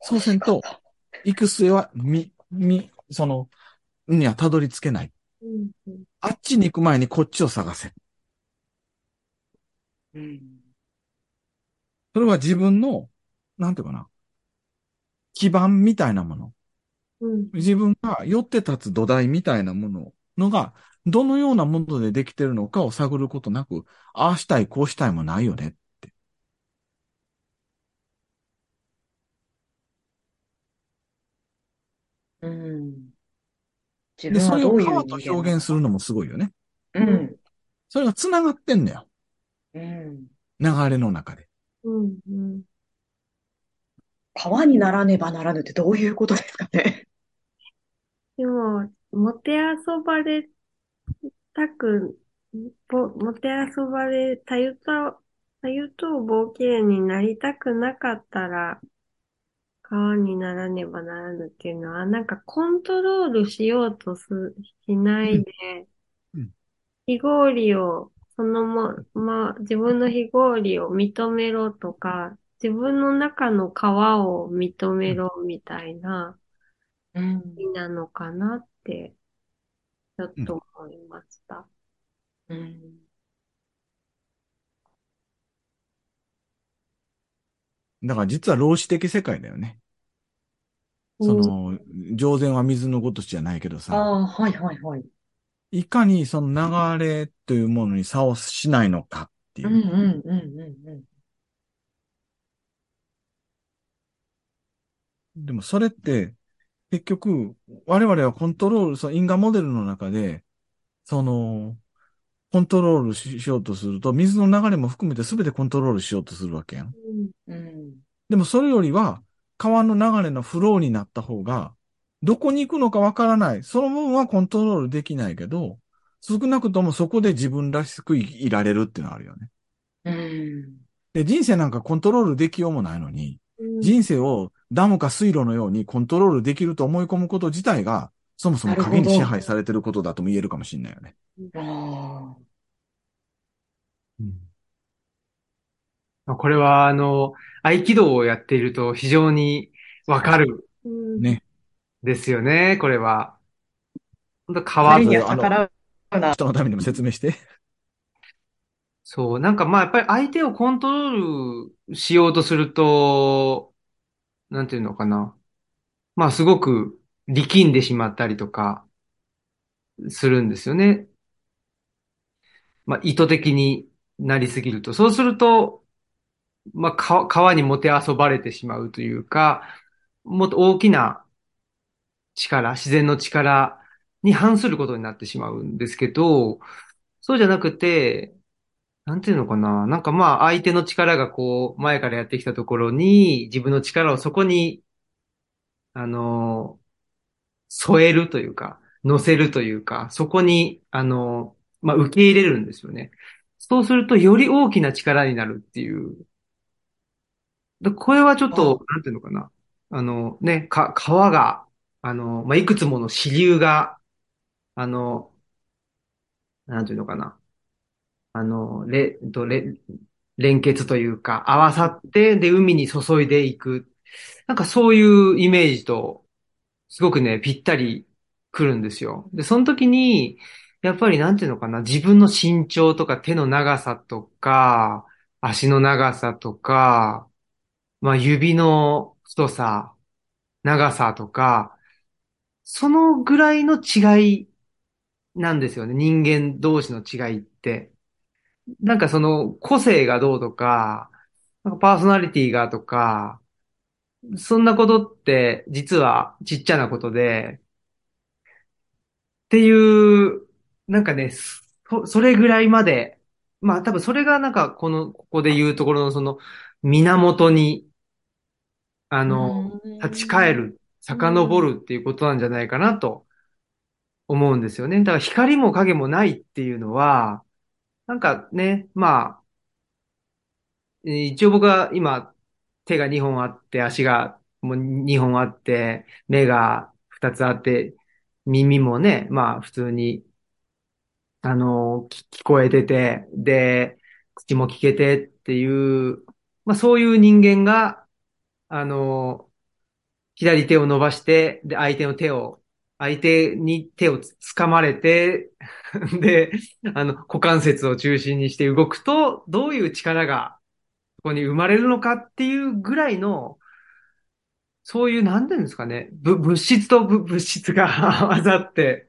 そうせ腰んかと、と。行く末は、み、み、その、にはたどり着けない。うんうんあっちに行く前にこっちを探せ。うん。それは自分の、なんていうかな、基盤みたいなもの。うん自分が寄って立つ土台みたいなもののが、どのようなものでできてるのかを探ることなく、ああしたい、こうしたいもないよねって。うん。自で、分そはれどをういう川と人間表な現のするか。のもすごいよね。ううん。ん。それが繋がってんのよ。うん。流れの中で。うんうん川にならねばならぬってどういうことですかね。でも、もてあそばれたく、ぼもてあそばれ、たゆと、たゆとう棒きれになりたくなかったら、川にならねばならぬっていうのは、なんかコントロールしようとす、しなういん。で、うん非合理を、そのまま、自分の非合理を認めろとか、自分の中の川を認うめんろみたいな、うん。意味なのかなって、ちょっうんと思いました。うん。だから実は老子的世界だよね。うそん。の、上善は水の如しじゃないけどあさ、あ、はいはいはい。いかにその流れというものに差をしないのかってういんう。うんうんうんうん。でもそれって、結局、我々はコントロール、その因果モデルの中で、その、コントロールし、しようとすると、水の流れも含めて全てコントロールしようとするわけやん。うんうん。でもそれよりは川の流れのフローになった方が、どこに行くのかわからない。その分はコントロールできないけど、少なくともそこで自分らしくいられるっていうのはあるよね。うん。で、人生なんかコントロールできようもないのに、うん、人生をダムか水路のようにコントロールできると思い込むこと自体が、そもそも影に支配されてることだとも言えるかもしれないよね。あうん、これは、あの、合気道をやっていると非常にわかる。ね。ですよね、これは。本当川に逆らうな。人のためにも説明して。そう、なんかまあやっぱり相手をコントロールしようとすると、なんていうのかな。まあすごく、力んでしまったりとかするんですよね。まあ意図的になりすぎると、そうするとまあ川、川にもてあそばれてしまうというか、もっと大きな力、自然の力に反することになってしまうんですけど、そうじゃなくて、なんていうのかな、なんかまあ相手の力がこう前からやってきたところに自分の力をそこにあの。添えるというか、乗せるというか、そこに、あの、まあ、受け入れるんですよね。そうすると、より大きな力になるっていう。これはちょっと、なんていうのかな。あの、ね、か、川が、あの、まあ、いくつもの支流が、あの、なんていうのかな。あの、れ、と、れ、連結というか、合わさって、で、海に注いでいく。なんかそういうイメージと、すごくね、ぴったり来るんですよ。で、その時に、やっぱりなんていうのかな、自分の身長とか手の長さとか、足の長さとか、まあ指の太さ、長さとか、そのぐらいの違いなんですよね。人間同士の違いって。なんかその個性がどうとか、なんかパーソナリティがとか、そんなことって実はちっちゃなことで、っていう、なんかね、そ、それぐらいまで、まあ多分それがなんかこの、ここで言うところのその源に、あの、立ち返る、遡るっていうことなんじゃないかなと思うんですよね。だから光も影もないっていうのは、なんかね、まあ、一応僕は今、手がにほんあって、足がもうにほんあって、目がふたつあって、耳もね、まあ普通に、あの、聞こえてて、で、口も聞けてっていう、まあそういう人間が、あの、左手を伸ばして、で、相手の手を、相手に手を掴まれて、で、あの、股関節を中心にして動くと、どういう力が、ここに生まれるのかっていうぐらいの、そういう、なんていうんですかね、ぶ物質とぶ物質が混ざって、っ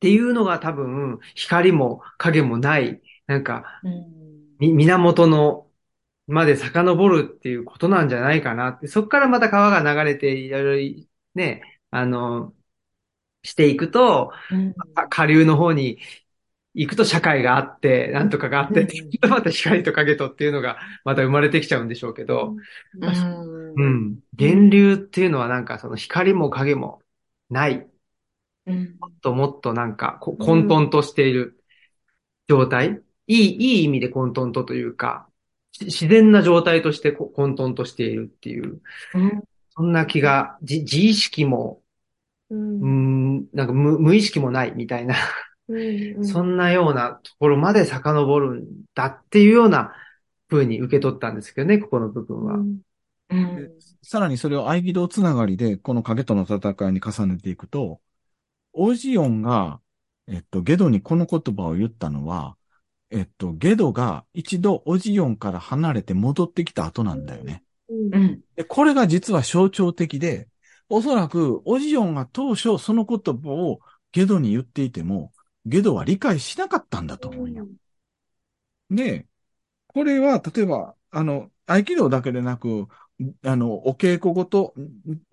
ていうのが多分、光も影もない、なんか、うん、源の、まで遡るっていうことなんじゃないかなって、そこからまた川が流れて、いろいろ、ね、あの、していくと、うん、下流の方に、行くと社会があって、なんとかがあって、うん、また光と影とっていうのがまた生まれてきちゃうんでしょうけど、うん。うん、源流っていうのはなんかその光も影もない。うん、もっともっとなんかこ混沌としている状態、うん、いい、いい意味で混沌とというか、自然な状態として混沌としているっていう、うん、そんな気が、自意識も、うん、うんなんか 無, 無意識もないみたいな。うんうん、そんなようなところまで遡るんだっていうような風に受け取ったんですけどね、ここの部分は。うんうん、さらにそれを合気道つながりで、この影との戦いに重ねていくと、オジオンが、えっと、ゲドにこの言葉を言ったのは、えっと、ゲドが一度オジオンから離れて戻ってきた後なんだよね。うんうん、でこれが実は象徴的で、おそらくオジオンが当初その言葉をゲドに言っていても、ゲドは理解しなかったんだと思うよ。で、これは、例えば、あの、合気道だけでなく、あの、お稽古ごと、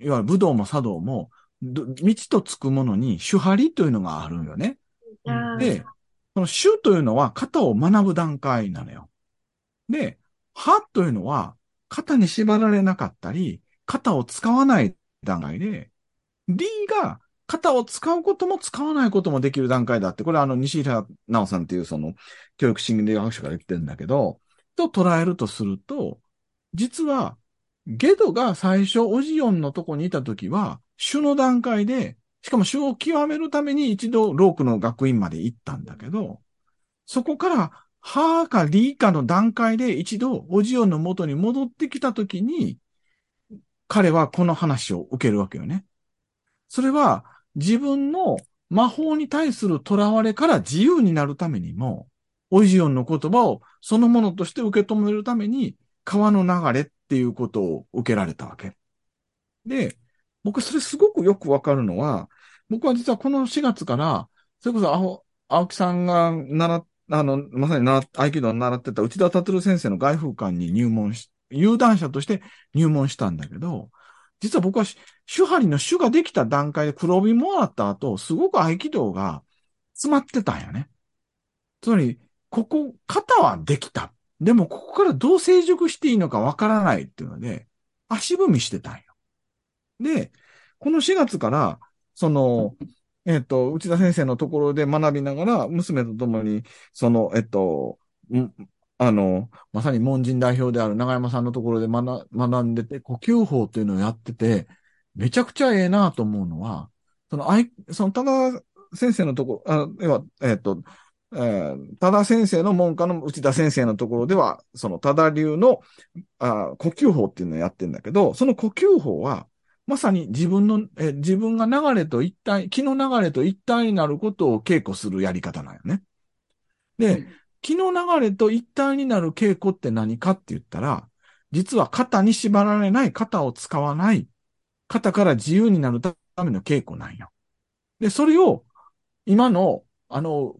いわゆる武道も茶道も、道とつくものに、手張りというのがあるよね。で、この手というのは、型を学ぶ段階なのよ。で、歯というのは、肩に縛られなかったり、肩を使わない段階で、D が肩を使うことも使わないこともできる段階だって、これはあの、西平直さんっていうその、教育心理学者から言ってるんだけど、と捉えるとすると、実は、ゲドが最初、オジオンのとこにいたときは、種の段階で、しかも種を極めるために一度、ロークの学院まで行ったんだけど、そこから、ハーかリーかの段階で一度、オジオンの元に戻ってきたときに、彼はこの話を受けるわけよね。それは、自分の魔法に対する囚われから自由になるためにも、オジオンの言葉をそのものとして受け止めるために、川の流れっていうことを受けられたわけ。で、僕それすごくよくわかるのは、僕は実はこのしがつから、それこそ青、青木さんが習あの、まさにな、合気道を習ってた内田達先生の外風館に入門し、有段者として入門したんだけど、実は僕は手張りの手ができた段階で黒帯もらった後、すごく合気道が詰まってたんよね。つまり、ここ、肩はできた。でも、ここからどう成熟していいのかわからないっていうので、足踏みしてたんよ。で、このしがつから、その、えっと、内田先生のところで学びながら、娘と共に、その、えっと、あの、まさに門人代表である永山さんのところで 学, 学んでて、呼吸法というのをやってて、めちゃくちゃええなと思うのは、その、あい、その、多田先生のところ、あ、要は、えっと、えー、多田先生の門下の内田先生のところでは、その多田流のあ呼吸法っていうのをやってんだけど、その呼吸法は、まさに自分の、えー、自分が流れと一体、気の流れと一体になることを稽古するやり方なんよね。で、うん、気の流れと一体になる稽古って何かって言ったら、実は肩に縛られない、肩を使わない、肩から自由になるための稽古なんよ。で、それを、今の、あの、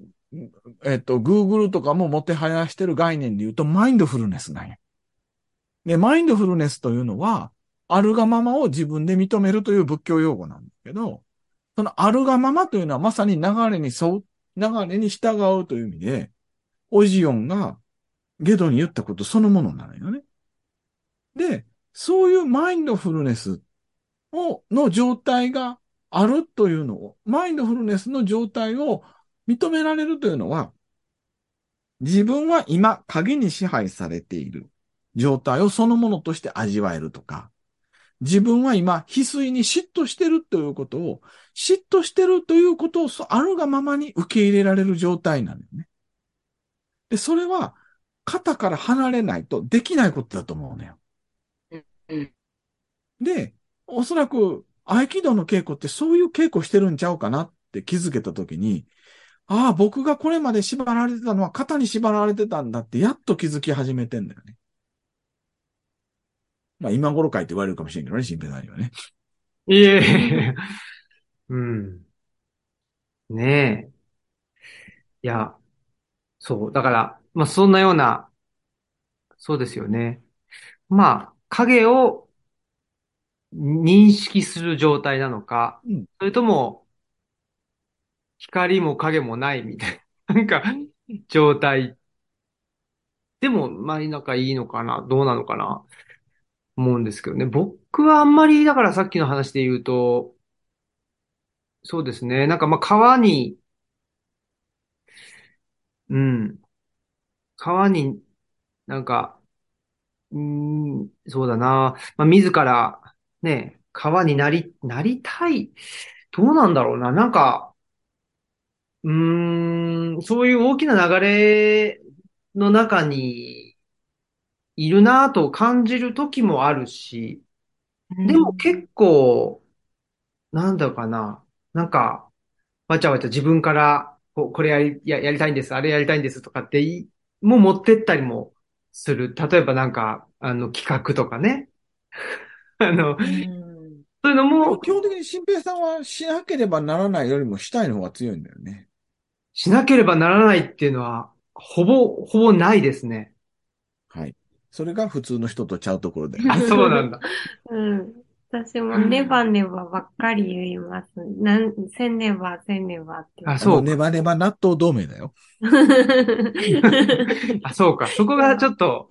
えっと、Google とかももてはやしてる概念で言うと、マインドフルネスなんや。で、マインドフルネスというのは、あるがままを自分で認めるという仏教用語なんだけど、そのあるがままというのはまさに流れに沿う、流れに従うという意味で、オジオンがゲドに言ったことそのものなのよね。で、そういうマインドフルネスを、の状態があるというのを、マインドフルネスの状態を認められるというのは、自分は今影に支配されている状態をそのものとして味わえるとか、自分は今翡翠に嫉妬してるということを、嫉妬してるということをあるがままに受け入れられる状態なんだよね。で、それは肩から離れないとできないことだと思うのよ。で、おそらく合気道の稽古ってそういう稽古してるんちゃうかなって気づけたときに、ああ、僕がこれまで縛られてたのは肩に縛られてたんだってやっと気づき始めてんだよね。まあ今頃かいって言われるかもしれんけどね、新平さんにはね。いえ、うん。ねえ。いや、そう。だから、まあそんなような、そうですよね。まあ、影を認識する状態なのか、うん、それとも、光も影もないみたいな、なんか、状態。でも、まあ、なんかいいのかな、どうなのかな、思うんですけどね。僕はあんまり、だからさっきの話で言うと、そうですね、なんかまあ、川に、うん、川に、なんか、うん、そうだな、まあ、自ら、ね、川になり、なりたい、どうなんだろうな、なんか、うーん、そういう大きな流れの中にいるなぁと感じる時もあるし、でも結構、なんだろうかな、なんか、わちゃわちゃ自分から、こ, これやりや、やりたいんです、あれやりたいんですとかってい、もう持ってったりもする。例えばなんか、あの、企画とかね。あの、うんそういうのも。基本的に新平さんはしなければならないよりもしたいの方が強いんだよね。しなければならないっていうのは、ほぼ、ほぼないですね。はい。それが普通の人とちゃうところで。あ、そうなんだ。うん。私もネバネバばっかり言います。なん、せんねば、せんねばって。あ、そう。ネバネバ納豆同盟だよ。あ、そうか。そこがちょっと、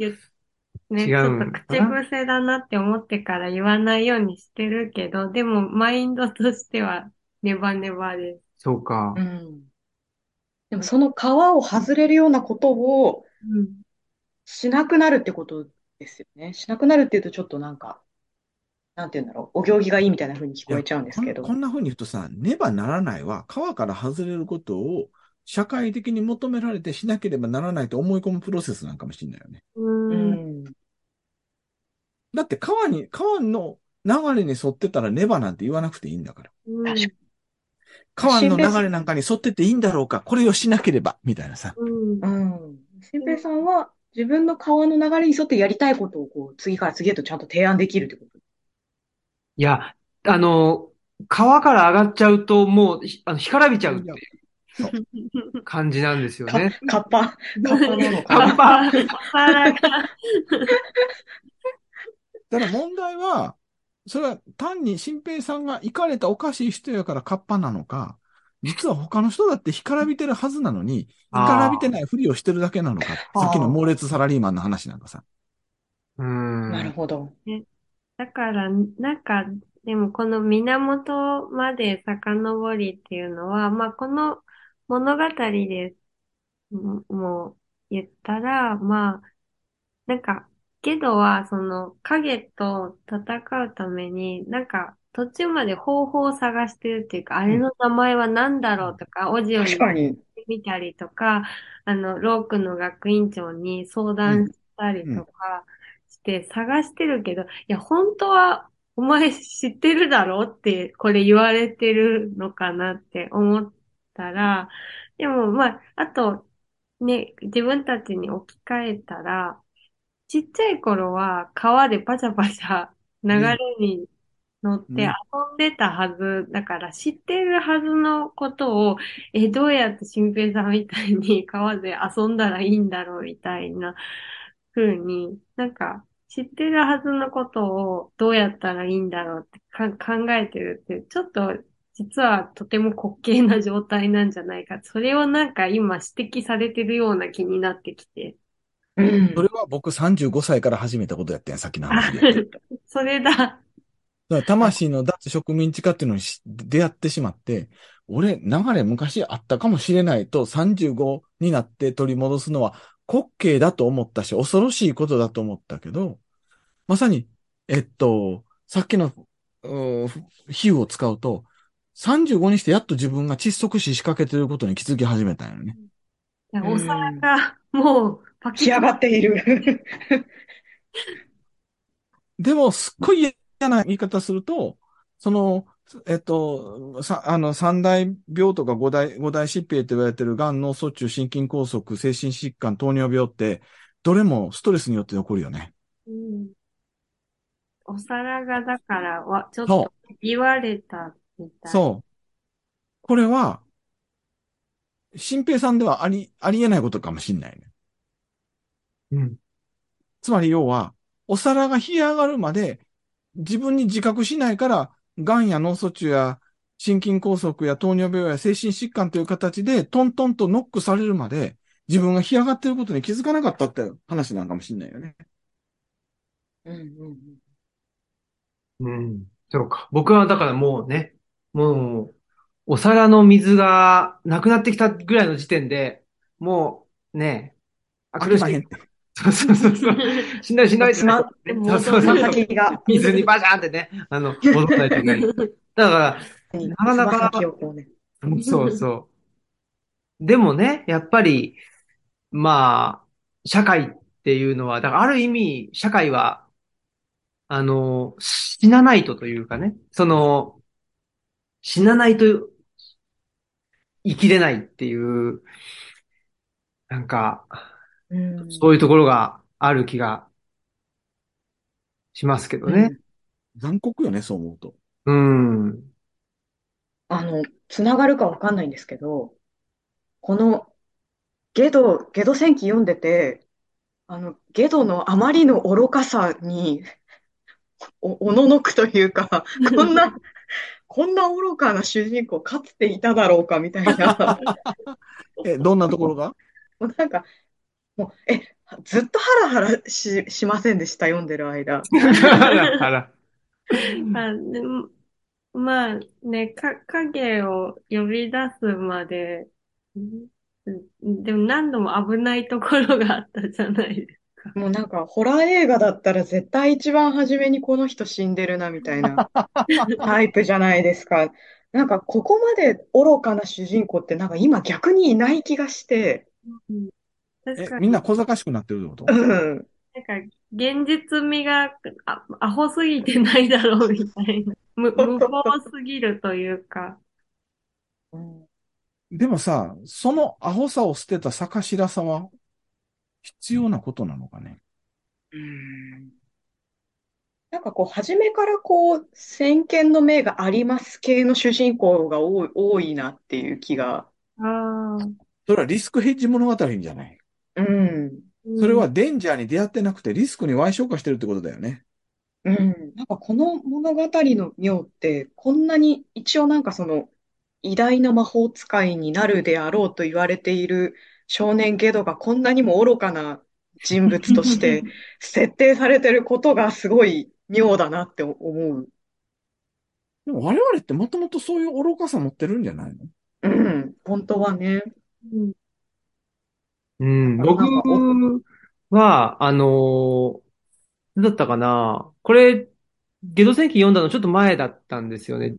ね、違ちょっうとのか口な。癖だなって思ってから言わないようにしてるけど、でもマインドとしてはネバネバです。そううか。ん。でもその皮を外れるようなことをうん。しなくなるってことですよね。しなくなるっていうとちょっとなんか、なんて言うんだろう。お行儀がいいみたいな風に聞いこえや、ちゃうんですこけん、こど。んな風に言うとさ、ねばならないは、川から外れることを社会的に求められてしなければならないと思い込むプロセスなんかもしれないよね。ううん。ん。だって川に、川の流れに沿ってたらねばなんて言わなくていいんだから。う確ん。かに。川新の平流されなんかに沿ってていいんだろうか、これをしなければ、みたいなさ。うん。ん。うん。新平さんは自分の川の流れに沿ってやりたいことをこう、次から次へとちゃんと提案できるってこと。いや、あの、川から上がっちゃうと、もう、ひあの、干からびちゃうっいや、ていうそう。感じなんですよか、ね。カッパ、カッパなのかカッな。パ。パラが。ただ問題は、それは単に新平さんがイかれたおかしい人やからカッパなのか、実は他の人だって干からびてるはずなのに、干からびてあないふりをしてるだけなのかって、さっきのあ猛烈サラリーマンの話なんかさ。あ、うあ、なるん。ほど。ね、だから、なんか、でもこの源まで遡りっていうのは、まあこの物語でももう言ったら、まあ、なんか、ゲドはその影と戦うために、なんか途中まで方法を探してるっていうか、あうれん。の名前は何だろうとか、オジオ確にかに。聞いてみたりとか、あの、ロークの学院長に相う談ん。したりうとん。かして探してるけど、いや、本当はお前知ってるだろって、これ言われてるのかなって思ったら、でもまあ、あと、ね、自分たちに置き換えたら、ちっちゃい頃は川でパシャパシャ流うれん。に乗っうて遊ん。んでたはずだから知ってるはずのことを、え、どうやって新平さんみたいに川で遊んだらいいんだろうみたいな風に、なんか知ってるはずのことをどうやったらいいんだろうってか考えてるって、ちょっと実はとても滑稽な状態なんじゃないか。それをなんか今指摘されてるような気になってきて。うそれん。は僕さんじゅうごさいから始めたことやったやん、さっきのあ、話で言うと。それだ。だからあ、魂の脱植民地化っていうのにし出会ってしまって、俺、流れ昔あったかもしれないとさんじゅうごになって取り戻すのは滑稽だと思ったし、恐ろしいことだと思ったけど、まさに、えっと、さっきの、うー比喩を使うと、さんじゅうごにしてやっと自分が窒息死しかけてることに気づき始めたんよね。いやうお皿ん。がもうパキ仕上ッがっている。でも、すっごい嫌な言い方すると、その、えっと、さ、あの、三大病とか五大、五大疾病って言われてるがん、脳卒中、心筋梗塞、精神疾患、糖尿病って、どれもストレスによって起こるよね。うん、お皿がだからはちょっとそ言われたみう、たい。そう。これは、新平さんではあり、ありえないことかもしんないね。うん。つまり要は、お皿が冷え上がるまで自分に自覚しないから、がんや脳卒中や心筋梗塞や糖尿病や精神疾患という形でトントンとノックされるまで自分が干上がっていることに気づかなかったって話なんかもしんないよね。うんうんうん。うん。そうか。僕はだからもうね、もう、お皿の水がなくなってきたぐらいの時点で、もう、ね、あ、飽苦きましへんっい。て。そうそうそうそう。しんどいしんもどういってつなっま、てね。そうもうそうつまそう。先が、水にバシャーンってね、あの、戻らないといけない。だかにら、つなまか先をなこうね。か、そうそう。でもね、やっぱり、まあ、社会っていうのは、だからある意味、社会は、あの、死なないとというかね、その、死なないと生きれないっていう、なんか、うそういうん。ところがある気がしますけどうね。ん。残酷よね、そう思うと。うん。あの、つながるかわかんないんですけど、この、ゲド、ゲド戦記読んでて、あの、ゲドのあまりの愚かさに、お、おののくというか、こんな、こんな愚かな主人公かつていただろうかみたいな、え、どんなところがもうなんか、もう、え、ずっとハラハラし、しませんでした、読んでる間。ハラハラ。あでもまあね、か、影を呼び出すまで、でも何度も危ないところがあったじゃないですか。もうなんか、ホラー映画だったら絶対一番初めにこの人死んでるな、みたいなタイプじゃないですか。なんか、ここまで愚かな主人公って、なんか今逆にいない気がして。うん確かにえみんな小賢しくなってるってこと？うん。なんか、現実味があアホすぎてないだろうみたいな。無、無謀すぎるというか。うん、でもさ、そのアホさを捨てた坂白さは必要なことなのかね。うん。なんかこう、初めからこう、先見の明があります系の主人公が多い、多いなっていう気が。ああ。それはリスクヘッジ物語じゃない。うん。それはデンジャーに出会ってなくてリスクに矮小化してるってことだよね。うん。なんかこの物語の妙ってこんなに一応なんかその偉大な魔法使いになるであろうと言われている少年ゲドがこんなにも愚かな人物として設定されてることがすごい妙だなって思う。でも我々ってもともとそういう愚かさ持ってるんじゃないの？うん。本当はね。うんうん、僕は、あのー、どうだったかな。これ、ゲド戦記読んだのちょっと前だったんですよね。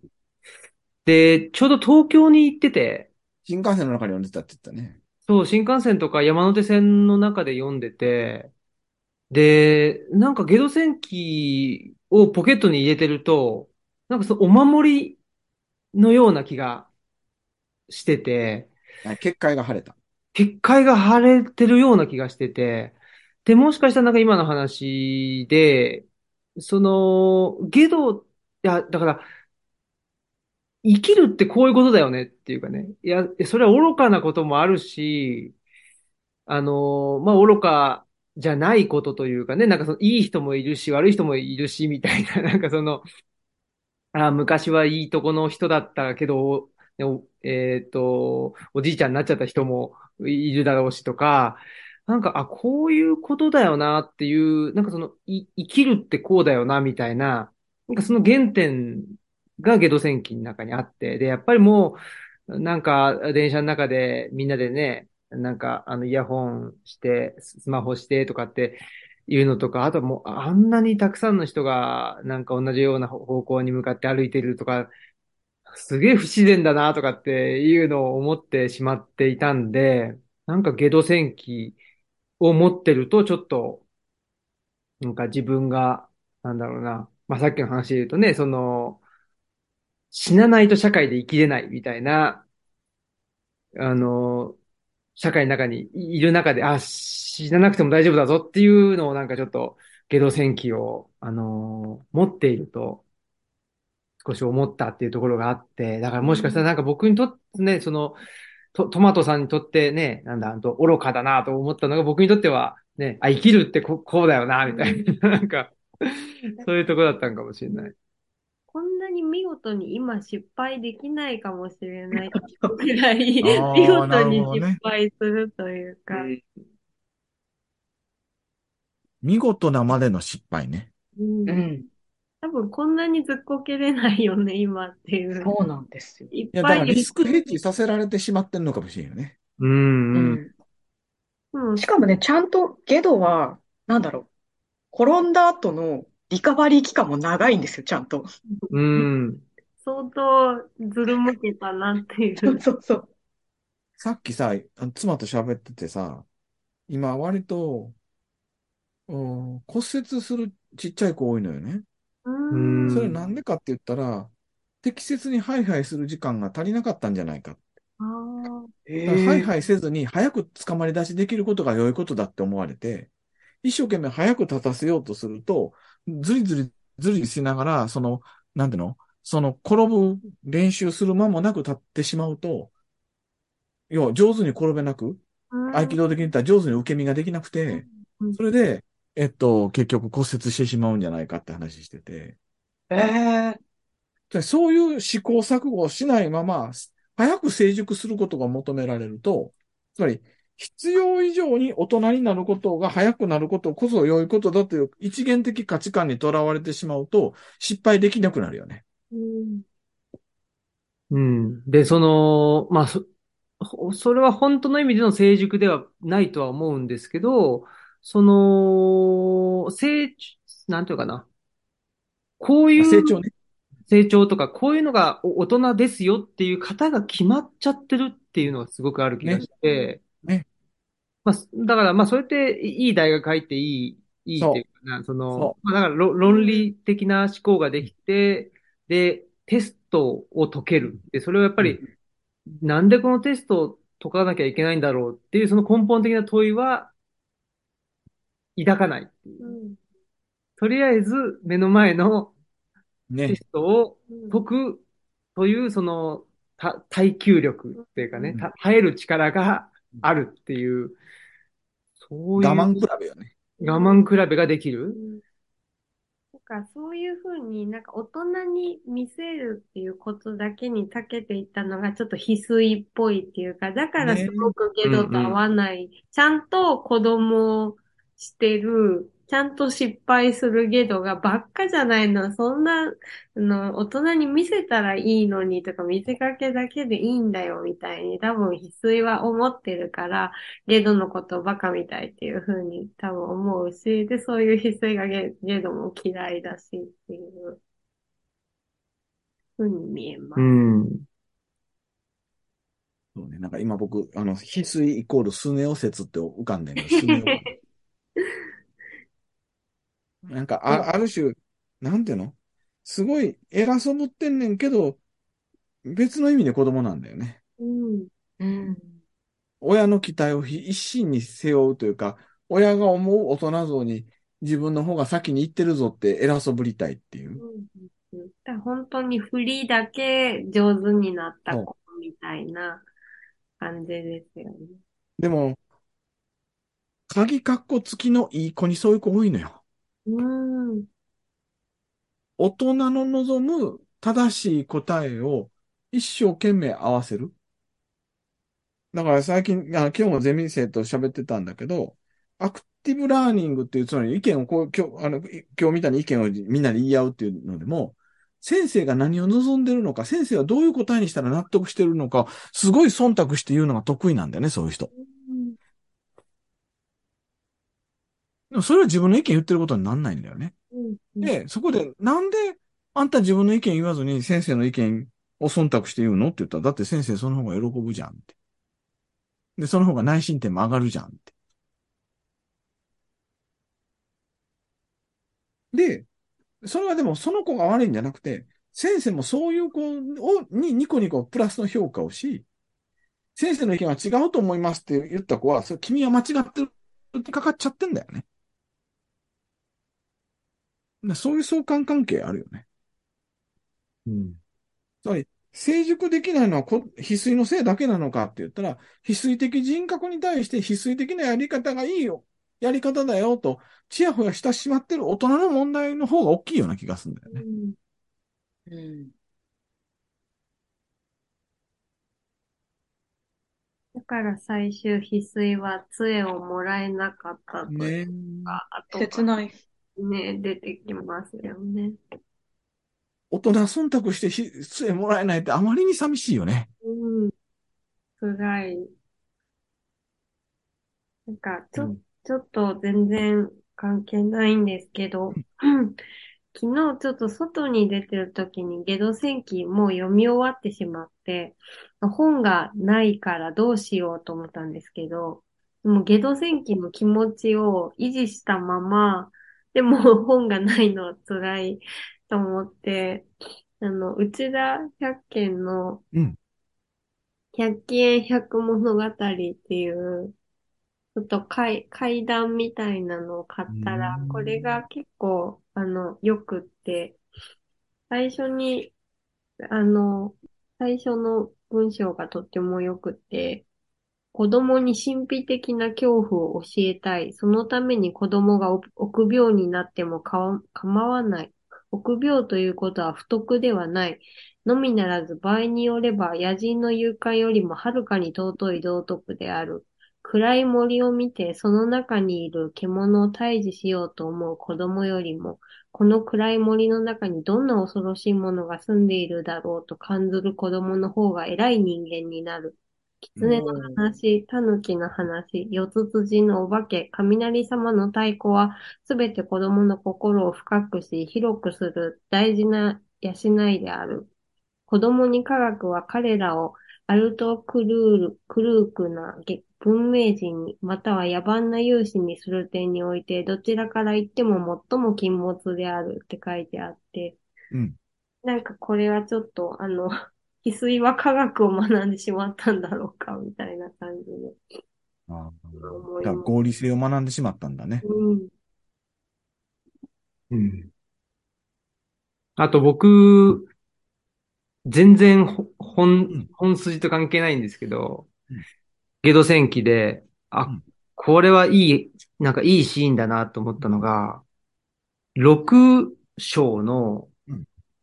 で、ちょうど東京に行ってて。新幹線の中で読んでたって言ったね。そう、新幹線とか山手線の中で読んでて。で、なんかゲド戦記をポケットに入れてると、なんかそのお守りのような気がしてて。結界が晴れた。結界が晴れてるような気がしてて、で、もしかしたらなんか今の話で、その、ゲド、いや、だから、生きるってこういうことだよねっていうかね、いや、それは愚かなこともあるし、あの、まあ、愚かじゃないことというかね、なんかその、いい人もいるし、悪い人もいるし、みたいな、なんかその、あ、昔はいいとこの人だったけど、えっと、おじいちゃんになっちゃった人もいるだろうしとか、なんか、あ、こういうことだよなっていう、なんかその、い、生きるってこうだよなみたいな、なんかその原点がゲド戦記の中にあって、で、やっぱりもう、なんか、電車の中でみんなでね、なんか、あの、イヤホンして、スマホしてとかっていうのとか、あともう、あんなにたくさんの人が、なんか同じような方向に向かって歩いてるとか、すげえ不自然だなとかっていうのを思ってしまっていたんで、なんかゲド戦記を持ってるとちょっと、なんか自分が、なんだろうな、まあ、さっきの話で言うとね、その、死なないと社会で生きれないみたいな、あの、社会の中にいる中で、あ、死ななくても大丈夫だぞっていうのをなんかちょっとゲド戦記を、あの、持っていると、少し思ったっていうところがあって、だからもしかしたらなんか僕にとってね、その、ト, トマトさんにとってね、なんだ、愚かだなと思ったのが僕にとっては、ね、あ、生きるって こ, こうだよな、みたいな、なんか、そういうところだったんかもしれない。こんなに見事に今失敗できないかもしれないくらい、見事に失敗するというか、ね。見事なまでの失敗ね。うん。うん多分こんなにずっこけれないよね、今っていう。そうなんですよ。いっぱい。いや、だからリスクヘッジさせられてしまってるのかもしれないよね。うん、うんうん。しかもね、ちゃんとゲドは、なんだろう、転んだ後のリカバリー期間も長いんですよ、ちゃんと。うん。相当ずるむけたなっていう。そうそうそう。さっきさ、妻と喋っててさ、今割と、うん、骨折するちっちゃい子多いのよね。うんそれなんでかって言ったら、適切にハイハイする時間が足りなかったんじゃないかって。あえー、ハイハイせずに早く捕まり出しできることが良いことだって思われて、一生懸命早く立たせようとすると、ずりずりずりしながら、その、なんていうのその転ぶ練習する間もなく立ってしまうと、要は上手に転べなく、合気道的に言ったら上手に受け身ができなくて、それで、えっと、結局骨折してしまうんじゃないかって話してて。えー、そういう試行錯誤をしないまま、早く成熟することが求められると、つまり、必要以上に大人になることが早くなることこそ良いことだという一元的価値観にとらわれてしまうと失敗できなくなるよね。うん。うん、で、その、まあそ、それは本当の意味での成熟ではないとは思うんですけど、その、成、なんていうかな。こういう成長ね。成長とか、こういうのが大人ですよっていう方が決まっちゃってるっていうのがすごくある気がして。ね。ねまあ、だから、まあ、それっていい大学入っていい、いいっていうかな、そ, その、まあ、だから論理的な思考ができて、で、テストを解ける。で、それはやっぱり、うん、なんでこのテストを解かなきゃいけないんだろうっていう、その根本的な問いは、抱かない。うん、とりあえず、目の前の、ね、テストを解くというそのた耐久力っていうかね、うん、耐える力があるっていう、そういう我慢比べよね。我慢比べができる。うん、なんかそういうふうになんか大人に見せるっていうことだけに長けていったのがちょっと翡翠っぽいっていうか、だからすごくゲドと合わない、ねうんうん、ちゃんと子供をしてる。ちゃんと失敗するゲドがばっかじゃないの。そんなの大人に見せたらいいのにとか見せかけだけでいいんだよみたいに多分翡翠は思ってるからゲドのことバカみたいっていう風に多分思うし、でそういう翡翠が ゲ, ゲドも嫌いだしっていう風に見えます。うん。そうね。なんか今僕あの翡翠イコールスネオ説って浮かんでる。なんかあ、ある種、なんていうの？すごい偉そうぶってんねんけど、別の意味で子供なんだよね。うんうん、親の期待を一身に背負うというか、親が思う大人像に自分の方が先に行ってるぞって偉そうぶりたいっていう。うん、本当にフリーだけ上手になった子みたいな感じですよね。でも、鍵かっこつきのいい子にそういう子多いのよ。うん、大人の望む正しい答えを一生懸命合わせる。だから最近、あ今日もゼミ生と喋ってたんだけど、アクティブラーニングっていう、つまり意見をこう、今日、あの、今日みたいに意見をみんなで言い合うっていうのでも、先生が何を望んでるのか、先生はどういう答えにしたら納得してるのか、すごい忖度して言うのが得意なんだよね、そういう人。でもそれは自分の意見言ってることになんないんだよね。うんうん、で、そこで、なんで、あんた自分の意見言わずに先生の意見を忖度して言うのって言ったら、だって先生その方が喜ぶじゃんって。で、その方が内申点も上がるじゃんって。で、それはでもその子が悪いんじゃなくて、先生もそういう子をにニコニコプラスの評価をし、先生の意見は違うと思いますって言った子は、それ君は間違ってるってかかっちゃってんだよね。そういう相関関係あるよね。うん。つまり、成熟できないのは翡翠のせいだけなのかって言ったら、翡翠的人格に対して翡翠的なやり方がいいよ、やり方だよと、ちやほやしてしまってる大人の問題の方が大きいような気がするんだよね。うん。うん、だから最終翡翠は杖をもらえなかったというか、ね、切ない。ね、出てきますよね。大人忖度して杖もらえないってあまりに寂しいよね。うん。辛い。なんか、ちょ、うん、ちょっと全然関係ないんですけど、昨日ちょっと外に出てる時にゲド戦記もう読み終わってしまって、本がないからどうしようと思ったんですけど、もうゲド戦記の気持ちを維持したまま、でも本がないのは辛いと思って、あの、内田百軒の、百鬼園百物語っていう、ちょっと怪談みたいなのを買ったら、これが結構、あの、よくって、最初に、あの、最初の文章がとってもよくって、子供に神秘的な恐怖を教えたい。そのために子供が臆病になってもか構わない。臆病ということは不徳ではない。のみならず場合によれば野人の誘拐よりもはるかに尊い道徳である。暗い森を見て、その中にいる獣を退治しようと思う子供よりも、この暗い森の中にどんな恐ろしいものが住んでいるだろうと感ずる子供の方が偉い人間になる。狐の話、狸の話、四つ辻のお化け、雷様の太鼓は、すべて子供の心を深くし、広くする大事な養いである。子供に科学は彼らをアルトクルール、クルークな文明人に、または野蛮な勇士にする点において、どちらから言っても最も禁物であるって書いてあって、うん、なんかこれはちょっと、あの、翡翠は科学を学んでしまったんだろうかみたいな感じで、ああ、だ合理性を学んでしまったんだね。うん。うん。あと僕全然本本筋と関係ないんですけど、うん、ゲド戦記であ、うん、これはいいなんかいいシーンだなと思ったのがろく章の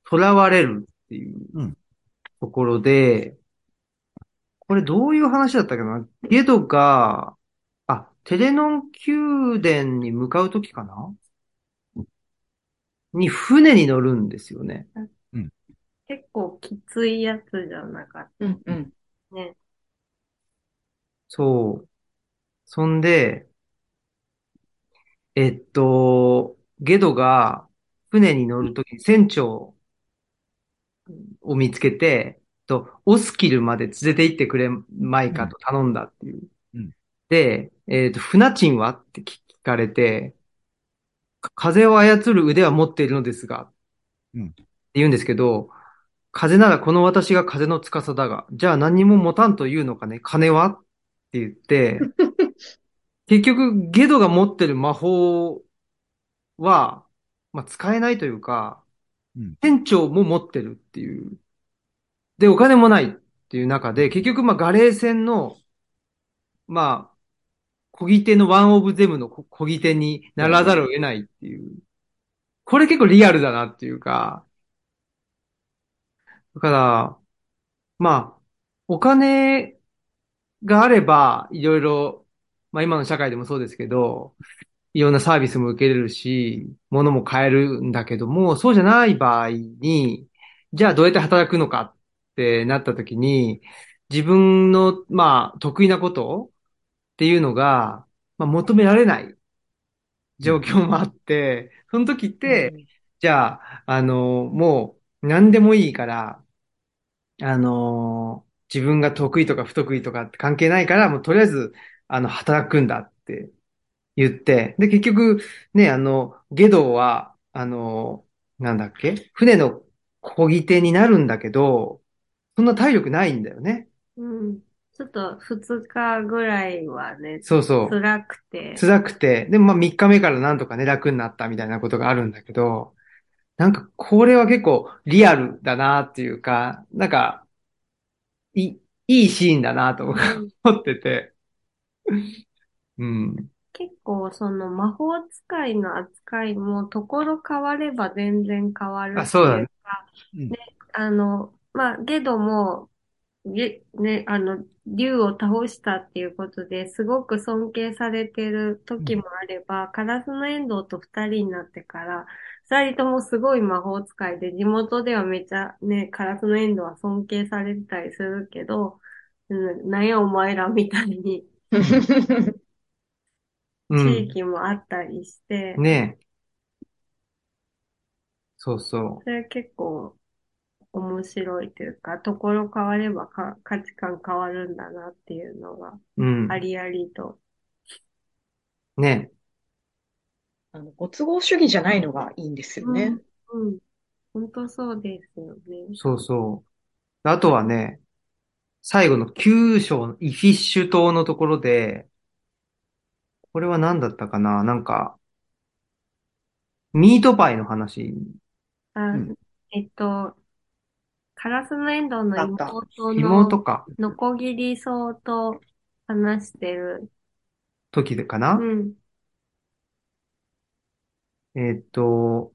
囚われるっていう。うんうんところで、これどういう話だったっけな？ゲドが、あ、テレノン宮殿に向かうときかな？に船に乗るんですよね。うん、結構きついやつじゃなかった。うんうん。ね。そう。そんで、えっと、ゲドが船に乗るとき、船長、を見つけて、と、オスキルまで連れて行ってくれまいかと頼んだっていう。うん、で、えっ、ー、と、船賃はって聞かれて、風を操る腕は持っているのですが、うん、って言うんですけど、風ならこの私が風の司だが、じゃあ何も持たんというのかね、金はって言って、結局、ゲドが持ってる魔法は、まあ、使えないというか、店長も持ってるっていう。で、お金もないっていう中で、結局、まあ、ガレー船の、まあ、小木手のワンオブゼムの小木手にならざるを得ないっていう。これ結構リアルだなっていうか。だから、まあ、お金があれば、いろいろ、まあ今の社会でもそうですけど、いろんなサービスも受けれるし、物も買えるんだけども、そうじゃない場合に、じゃあどうやって働くのかってなった時に、自分の、まあ、得意なことっていうのが、まあ、求められない状況もあって、その時って、うん、じゃあ、あの、もう何でもいいから、あの、自分が得意とか不得意とかって関係ないから、もうとりあえず、あの、働くんだって。言って、で、結局、ね、あの、ゲドは、あの、なんだっけ？船の漕ぎ手になるんだけど、そんな体力ないんだよね。うん。ちょっとふつかぐらいはね、そうそう。辛くて。辛くて。でもまあみっかめからなんとかね、楽になったみたいなことがあるんだけど、なんかこれは結構リアルだなっていうか、なんか、い、いいシーンだなと思ってて。うん。結構その魔法使いの扱いもところ変われば全然変わるっていうか、あ、そうだね。うん、ね、あの、まあ、ゲドも、ね、あの、竜を倒したっていうことですごく尊敬されてる時もあれば、うん、カラスのエンドウと二人になってから、二人ともすごい魔法使いで、地元ではめちゃね、カラスのエンドウは尊敬されてたりするけど、うん、なんやお前らみたいに。地域もあったりして、うん、ねえ、そうそう、それ結構面白いというか、ところ変わればか価値観変わるんだなっていうのが、うん、ありありとねえ、あのご都合主義じゃないのがいいんですよね。うん、うん、本当そうですよね。そうそう、あとはね、最後のきゅう章のイフィッシュ島のところで、これは何だったかな、なんか、ミートパイの話。あ、うん、えっと、カラスのエンドウの妹の、妹か。ノコギリソウと話してる時でかな、うん、えっと、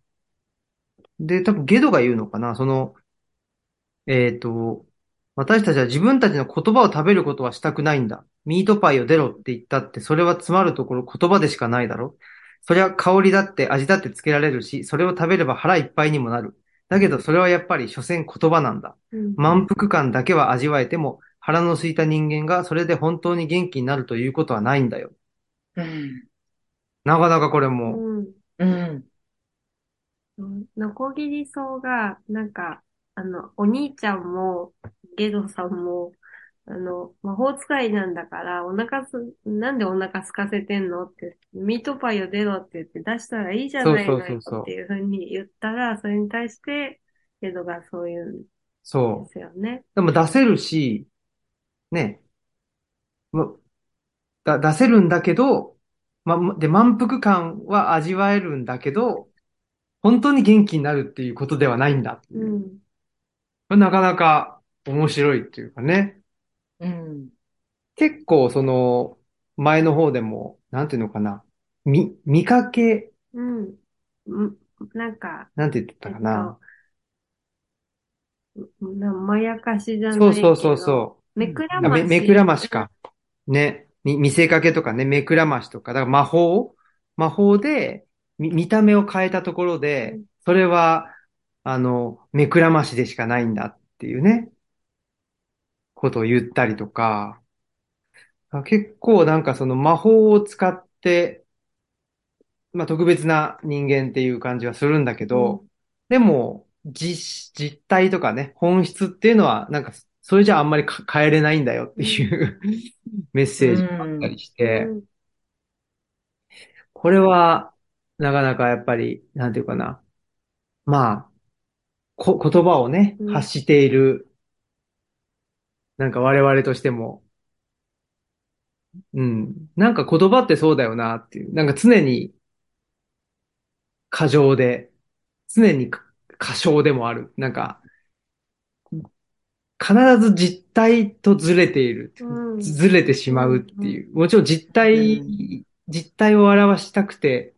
で、多分ゲドが言うのかな、その、えっと、私たちは自分たちの言葉を食べることはしたくないんだ。ミートパイを出ろって言ったって、それは詰まるところ言葉でしかないだろ。そりゃ香りだって味だってつけられるし、それを食べれば腹いっぱいにもなる。だけどそれはやっぱり所詮言葉なんだ。うん、満腹感だけは味わえても、腹の空いた人間がそれで本当に元気になるということはないんだよ。うん、なかなかこれも。うん。うん。のこぎりそうが、なんか、あの、お兄ちゃんも、ゲドさんも、あの、魔法使いなんだから、お腹す、なんでお腹空かせてんのって、ミートパイを出ろって言って出したらいいじゃないのよっていうふうに言ったら、そ, う そ, う そ, うそれに対して、ゲドがそういうんですよね。そう。でも出せるし、ね。だ出せるんだけど、ま、で、満腹感は味わえるんだけど、本当に元気になるっていうことではないんだっていう。うん、なかなか面白いっていうかね。うん、結構その前の方でも、なんていうのかな。み、見かけ。うん。なんか。なんて言ったかな。えっと、なまやかしじゃないけど。そうそうそうそう。めくらまし。め、めくらましか。ね。み、見せかけとかね、目くらましとか、だから魔法魔法でみ、見た目を変えたところで、うん、それは、あの、目くらましでしかないんだっていうね、ことを言ったりとか、結構なんかその魔法を使って、まあ特別な人間っていう感じはするんだけど、うん、でも、実、実態とかね、本質っていうのは、なんか、それじゃあんまり変えれないんだよっていうメッセージもあったりして、うん、これはなかなかやっぱり、なんていうかな、まあ、こ、言葉をね、発している、うん、なんか我々としても、うん、なんか言葉ってそうだよなっていう、なんか常に過剰で、常に過小でもある、なんか、必ず実体とずれている、うん。ずれてしまうっていう。もちろん実体、うん、実体を表したくて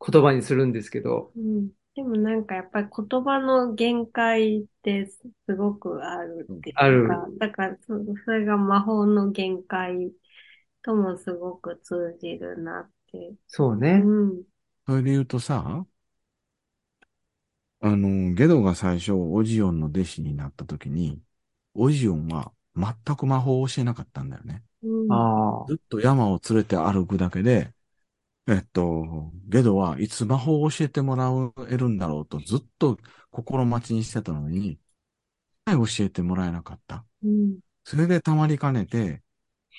言葉にするんですけど。うん、でもなんかやっぱり言葉の限界ってすごくあるっていうか。ある。だからそれが魔法の限界ともすごく通じるなって。そうね。うん。それで言うとさ、あの、ゲドが最初オジオンの弟子になった時に、オジオンは全く魔法を教えなかったんだよね。うん、あずっと山を連れて歩くだけで、えっと、ゲドはいつ魔法を教えてもらえるんだろうとずっと心待ちにしてたのに、教えてもらえなかった。うん、それでたまりかねて、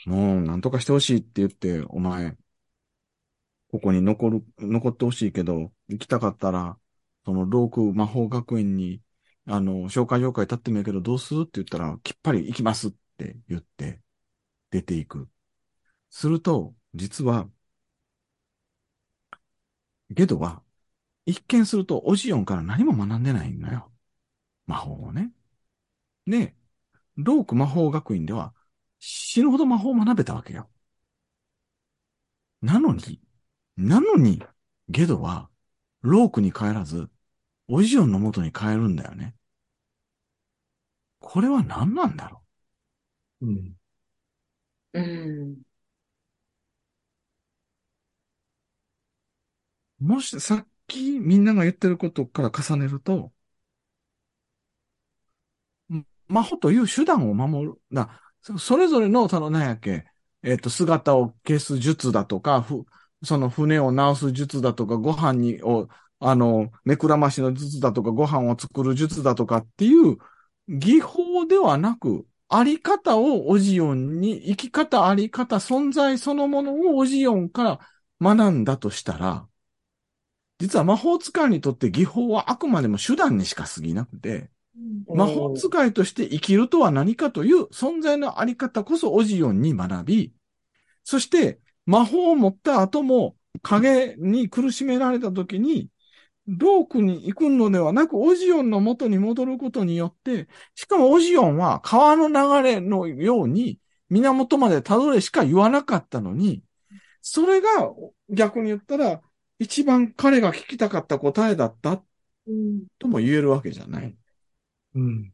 もう何とかしてほしいって言って、お前、ここに残る、残ってほしいけど、行きたかったら、そのローク魔法学園に、あの、紹介状会立ってもいいけどどうするって言ったら、きっぱり行きますって言って、出ていく。すると、実は、ゲドは、一見するとオジオンから何も学んでないんだよ。魔法をね。で、ローク魔法学院では、死ぬほど魔法を学べたわけよ。なのに、なのに、ゲドは、ロークに帰らず、オジオンの元に帰るんだよね。これは何なんだろう。うん。うん。もし、さっきみんなが言ってることから重ねると、魔法という手段を守る。だ、それぞれの、その何やっけ、えっと、姿を消す術だとか、ふ、その船を直す術だとか、ご飯に、を、あの、目くらましの術だとか、ご飯を作る術だとかっていう技法ではなく、あり方をオジオンに、生き方、あり方、存在そのものをオジオンから学んだとしたら、実は魔法使いにとって技法はあくまでも手段にしか過ぎなくて、魔法使いとして生きるとは何かという存在のあり方こそオジオンに学び、そして魔法を持った後も影に苦しめられた時に、ロークに行くのではなく、オジオンの元に戻ることによって、しかもオジオンは川の流れのように、源までたどれしか言わなかったのに、それが逆に言ったら、一番彼が聞きたかった答えだった、とも言えるわけじゃない。うん。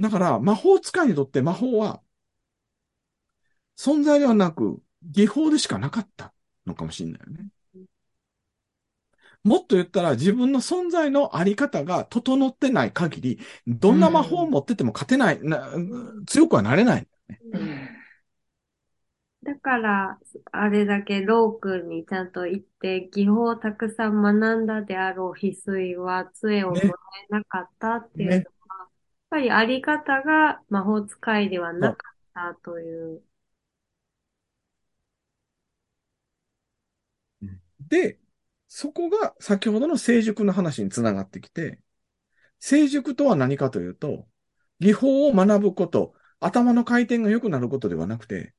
だから魔法使いにとって魔法は存在ではなく技法でしかなかったのかもしれないよね。もっと言ったら自分の存在のあり方が整ってない限り、どんな魔法を持ってても勝てない、うん、強くはなれないんだよね。だから、あれだけロー君にちゃんと行って、技法をたくさん学んだであろう翡翠は杖をもらえなかったっていうのは、ねね、やっぱりあり方が魔法使いではなかったという。で、そこが先ほどの成熟の話につながってきて、成熟とは何かというと、技法を学ぶこと、頭の回転が良くなることではなくて、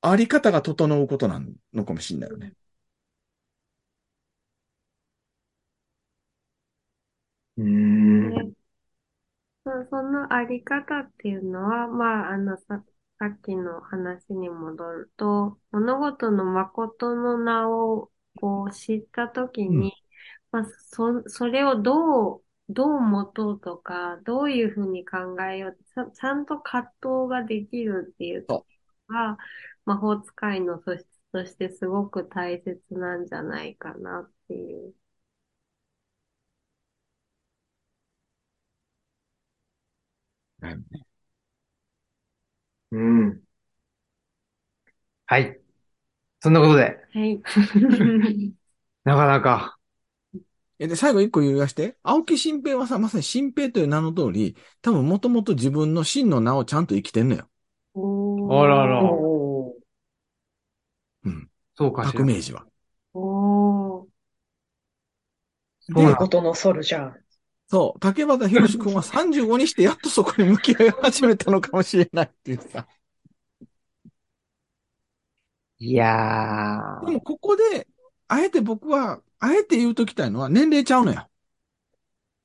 あり方が整うことなのかもしれないよね。うーん。ね、そのあり方っていうのは、まあ、あのさ、さっきの話に戻ると、物事の誠の名をこう知ったときに、うん、まあ、そ、それをどう、どう持とうとか、どういうふうに考えよう、ちゃんと葛藤ができるっていうとが、魔法使いの素質としてすごく大切なんじゃないかなっていう。うん。はい。そんなことで。はい。なかなか。え、で、最後一個言わして。青木新平はさ、まさに新平という名の通り、多分もともと自分の真の名をちゃんと生きてんのよ。おー。あらら。おー。うん。そうかしら。革命児は。おー。で、ことのソルジャー。そう。竹端博士君はさんじゅうごにしてやっとそこに向き合い始めたのかもしれないっていうさ。いやー。でもここで、あえて僕は、あえて言うときたいのは年齢ちゃうのよ。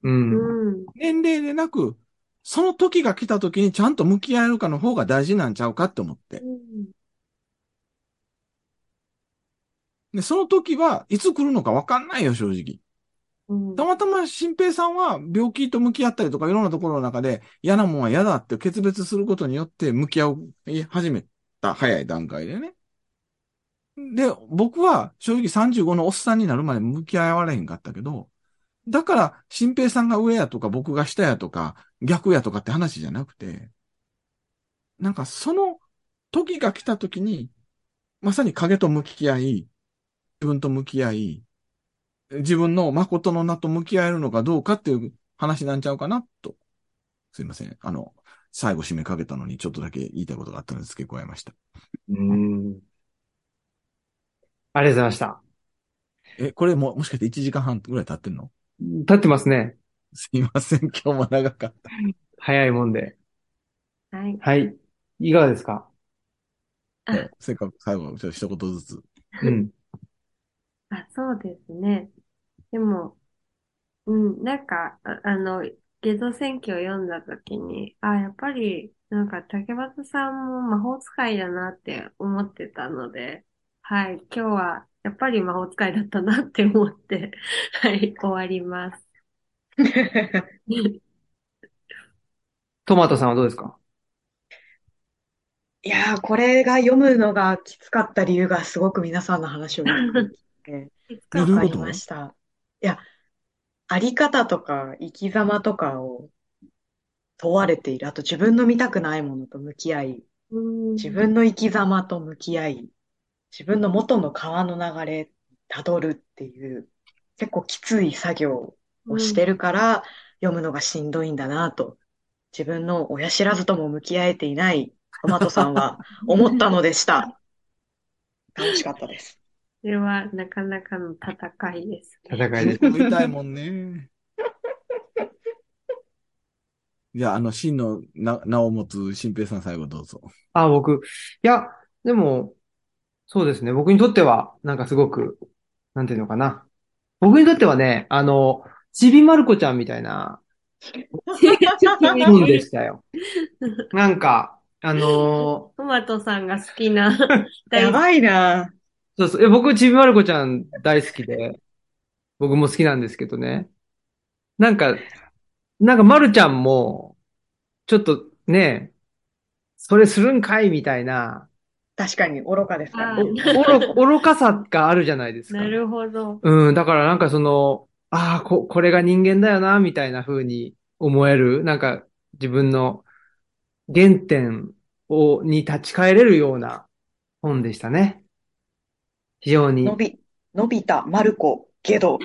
うん。年齢でなく、その時が来た時にちゃんと向き合えるかの方が大事なんちゃうかって思って。うん、で、その時はいつ来るのか分かんないよ、正直。うん、たまたま新平さんは病気と向き合ったりとかいろんなところの中で嫌なもんは嫌だって決別することによって向き合い始めた早い段階でね。で、僕は正直さんじゅうごのおっさんになるまで向き合われへんかったけど、だから新平さんが上やとか僕が下やとか逆やとかって話じゃなくて、なんかその時が来た時に、まさに影と向き合い、自分と向き合い、自分の誠の名と向き合えるのかどうかっていう話なんちゃうかなと。すいません。あの、最後締めかけたのにちょっとだけ言いたいことがあったので付け加えました。うーん。ありがとうございました。え、これも、もしかしていちじかんはんぐらい経ってんの？経ってますね。すいません。今日も長かった。早いもんで。はい。はい。いかがですか？ね、せっかく最後、ちょっと一言ずつ。うん。あ、そうですね。でも、うん、なんか、あ、あの、解答選挙を読んだときに、あ、やっぱり、なんか、竹俣さんも魔法使いだなって思ってたので、はい、今日は、やっぱり魔法使いだったなって思って、はい、終わります。トマトさんはどうですか？いやー、これが読むのがきつかった理由がすごく皆さんの話を聞いて、分かりました。いや、あり方とか生き様とかを問われている。あと自分の見たくないものと向き合い、自分の生き様と向き合い、自分の元の川の流れたどるっていう結構きつい作業をしてるから、うん、読むのがしんどいんだなと自分の親知らずとも向き合えていないトマトさんは思ったのでした。楽しかったです。それはなかなかの戦いです、ね。戦いです。見たいもんね。じゃああの真の名を持つ新平さん最後どうぞ。あ、僕いやでも。そうですね。僕にとっては、なんかすごく、なんていうのかな。僕にとってはね、あの、ちびまる子ちゃんみたいな、本でしたよ。なんか、あのー、トマトさんが好きな、やばいな。そうそう。僕、ちびまる子ちゃん大好きで、僕も好きなんですけどね。なんか、なんかまるちゃんも、ちょっとね、それするんかいみたいな。確かに愚かですからね。お愚かさがあるじゃないですか。なるほど。うん、だからなんかその、ああ、こ、これが人間だよな、みたいな風に思える。なんか自分の原点を、に立ち返れるような本でしたね。非常に。のび、のびた、まるこ、ゲド。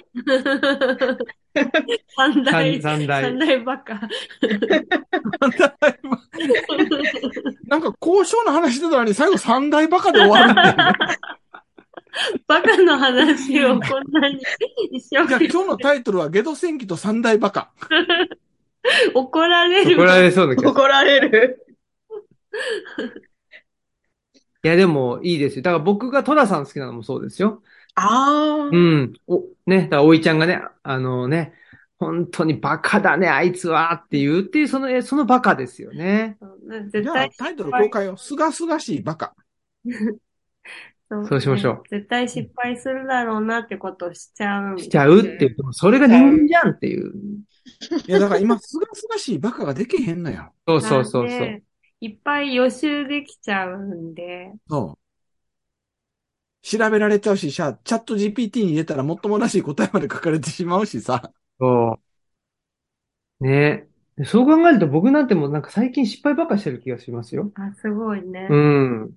三大、三大。三大バカ。三大バカ。なんか交渉の話してたのに最後三大バカで終わるんだよね。バカの話をこんなに一生懸命。今日のタイトルはゲド戦記と三大バカ。怒られる。怒られそうだけど。怒られる。いやでもいいですよ。だから僕がトラさん好きなのもそうですよ。ああ。うん。お、ね。だから、おいちゃんがね、あのね、本当にバカだね、あいつはっていうっていう、その、そのバカですよね。絶対タイトル公開を、すがすがしいバカ。そうね、そうしましょう。絶対失敗するだろうなってことをしちゃう。しちゃうっていう。それが人間じゃんっていう。いや、だから今、すがすがしいバカができへんのよ。そうそうそうそう。いっぱい予習できちゃうんで。そう。調べられちゃうし、チャット ジーピーティー に入れたらもっともらしい答えまで書かれてしまうしさ。そう。ね。そう考えると僕なんてもうなんか最近失敗ばっかしてる気がしますよ。あ、すごいね。うん。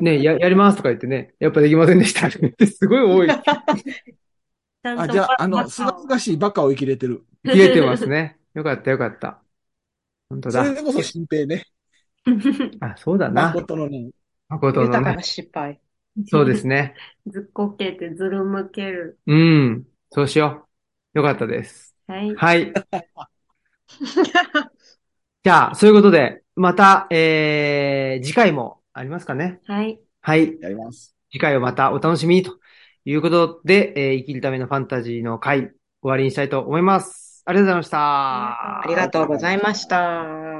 ね、や、やりますとか言ってね、やっぱできませんでしたってすごい多い。あ、じゃあ、あの、すがすがしいバカを生きれてる。生きれてますね。よかったよかった。本当だ。それでこそ心平ね。あ、そうだな。誠のね。誠のね。豊かな失敗。そうですね。ずっこけてずるむける。うん。そうしよう。よかったです。はい。はい。じゃあ、そういうことで、また、えー、次回もありますかね。はい。はい。やります。次回をまたお楽しみにということで、えー、生きるためのファンタジーの回、終わりにしたいと思います。ありがとうございました。ありがとうございました。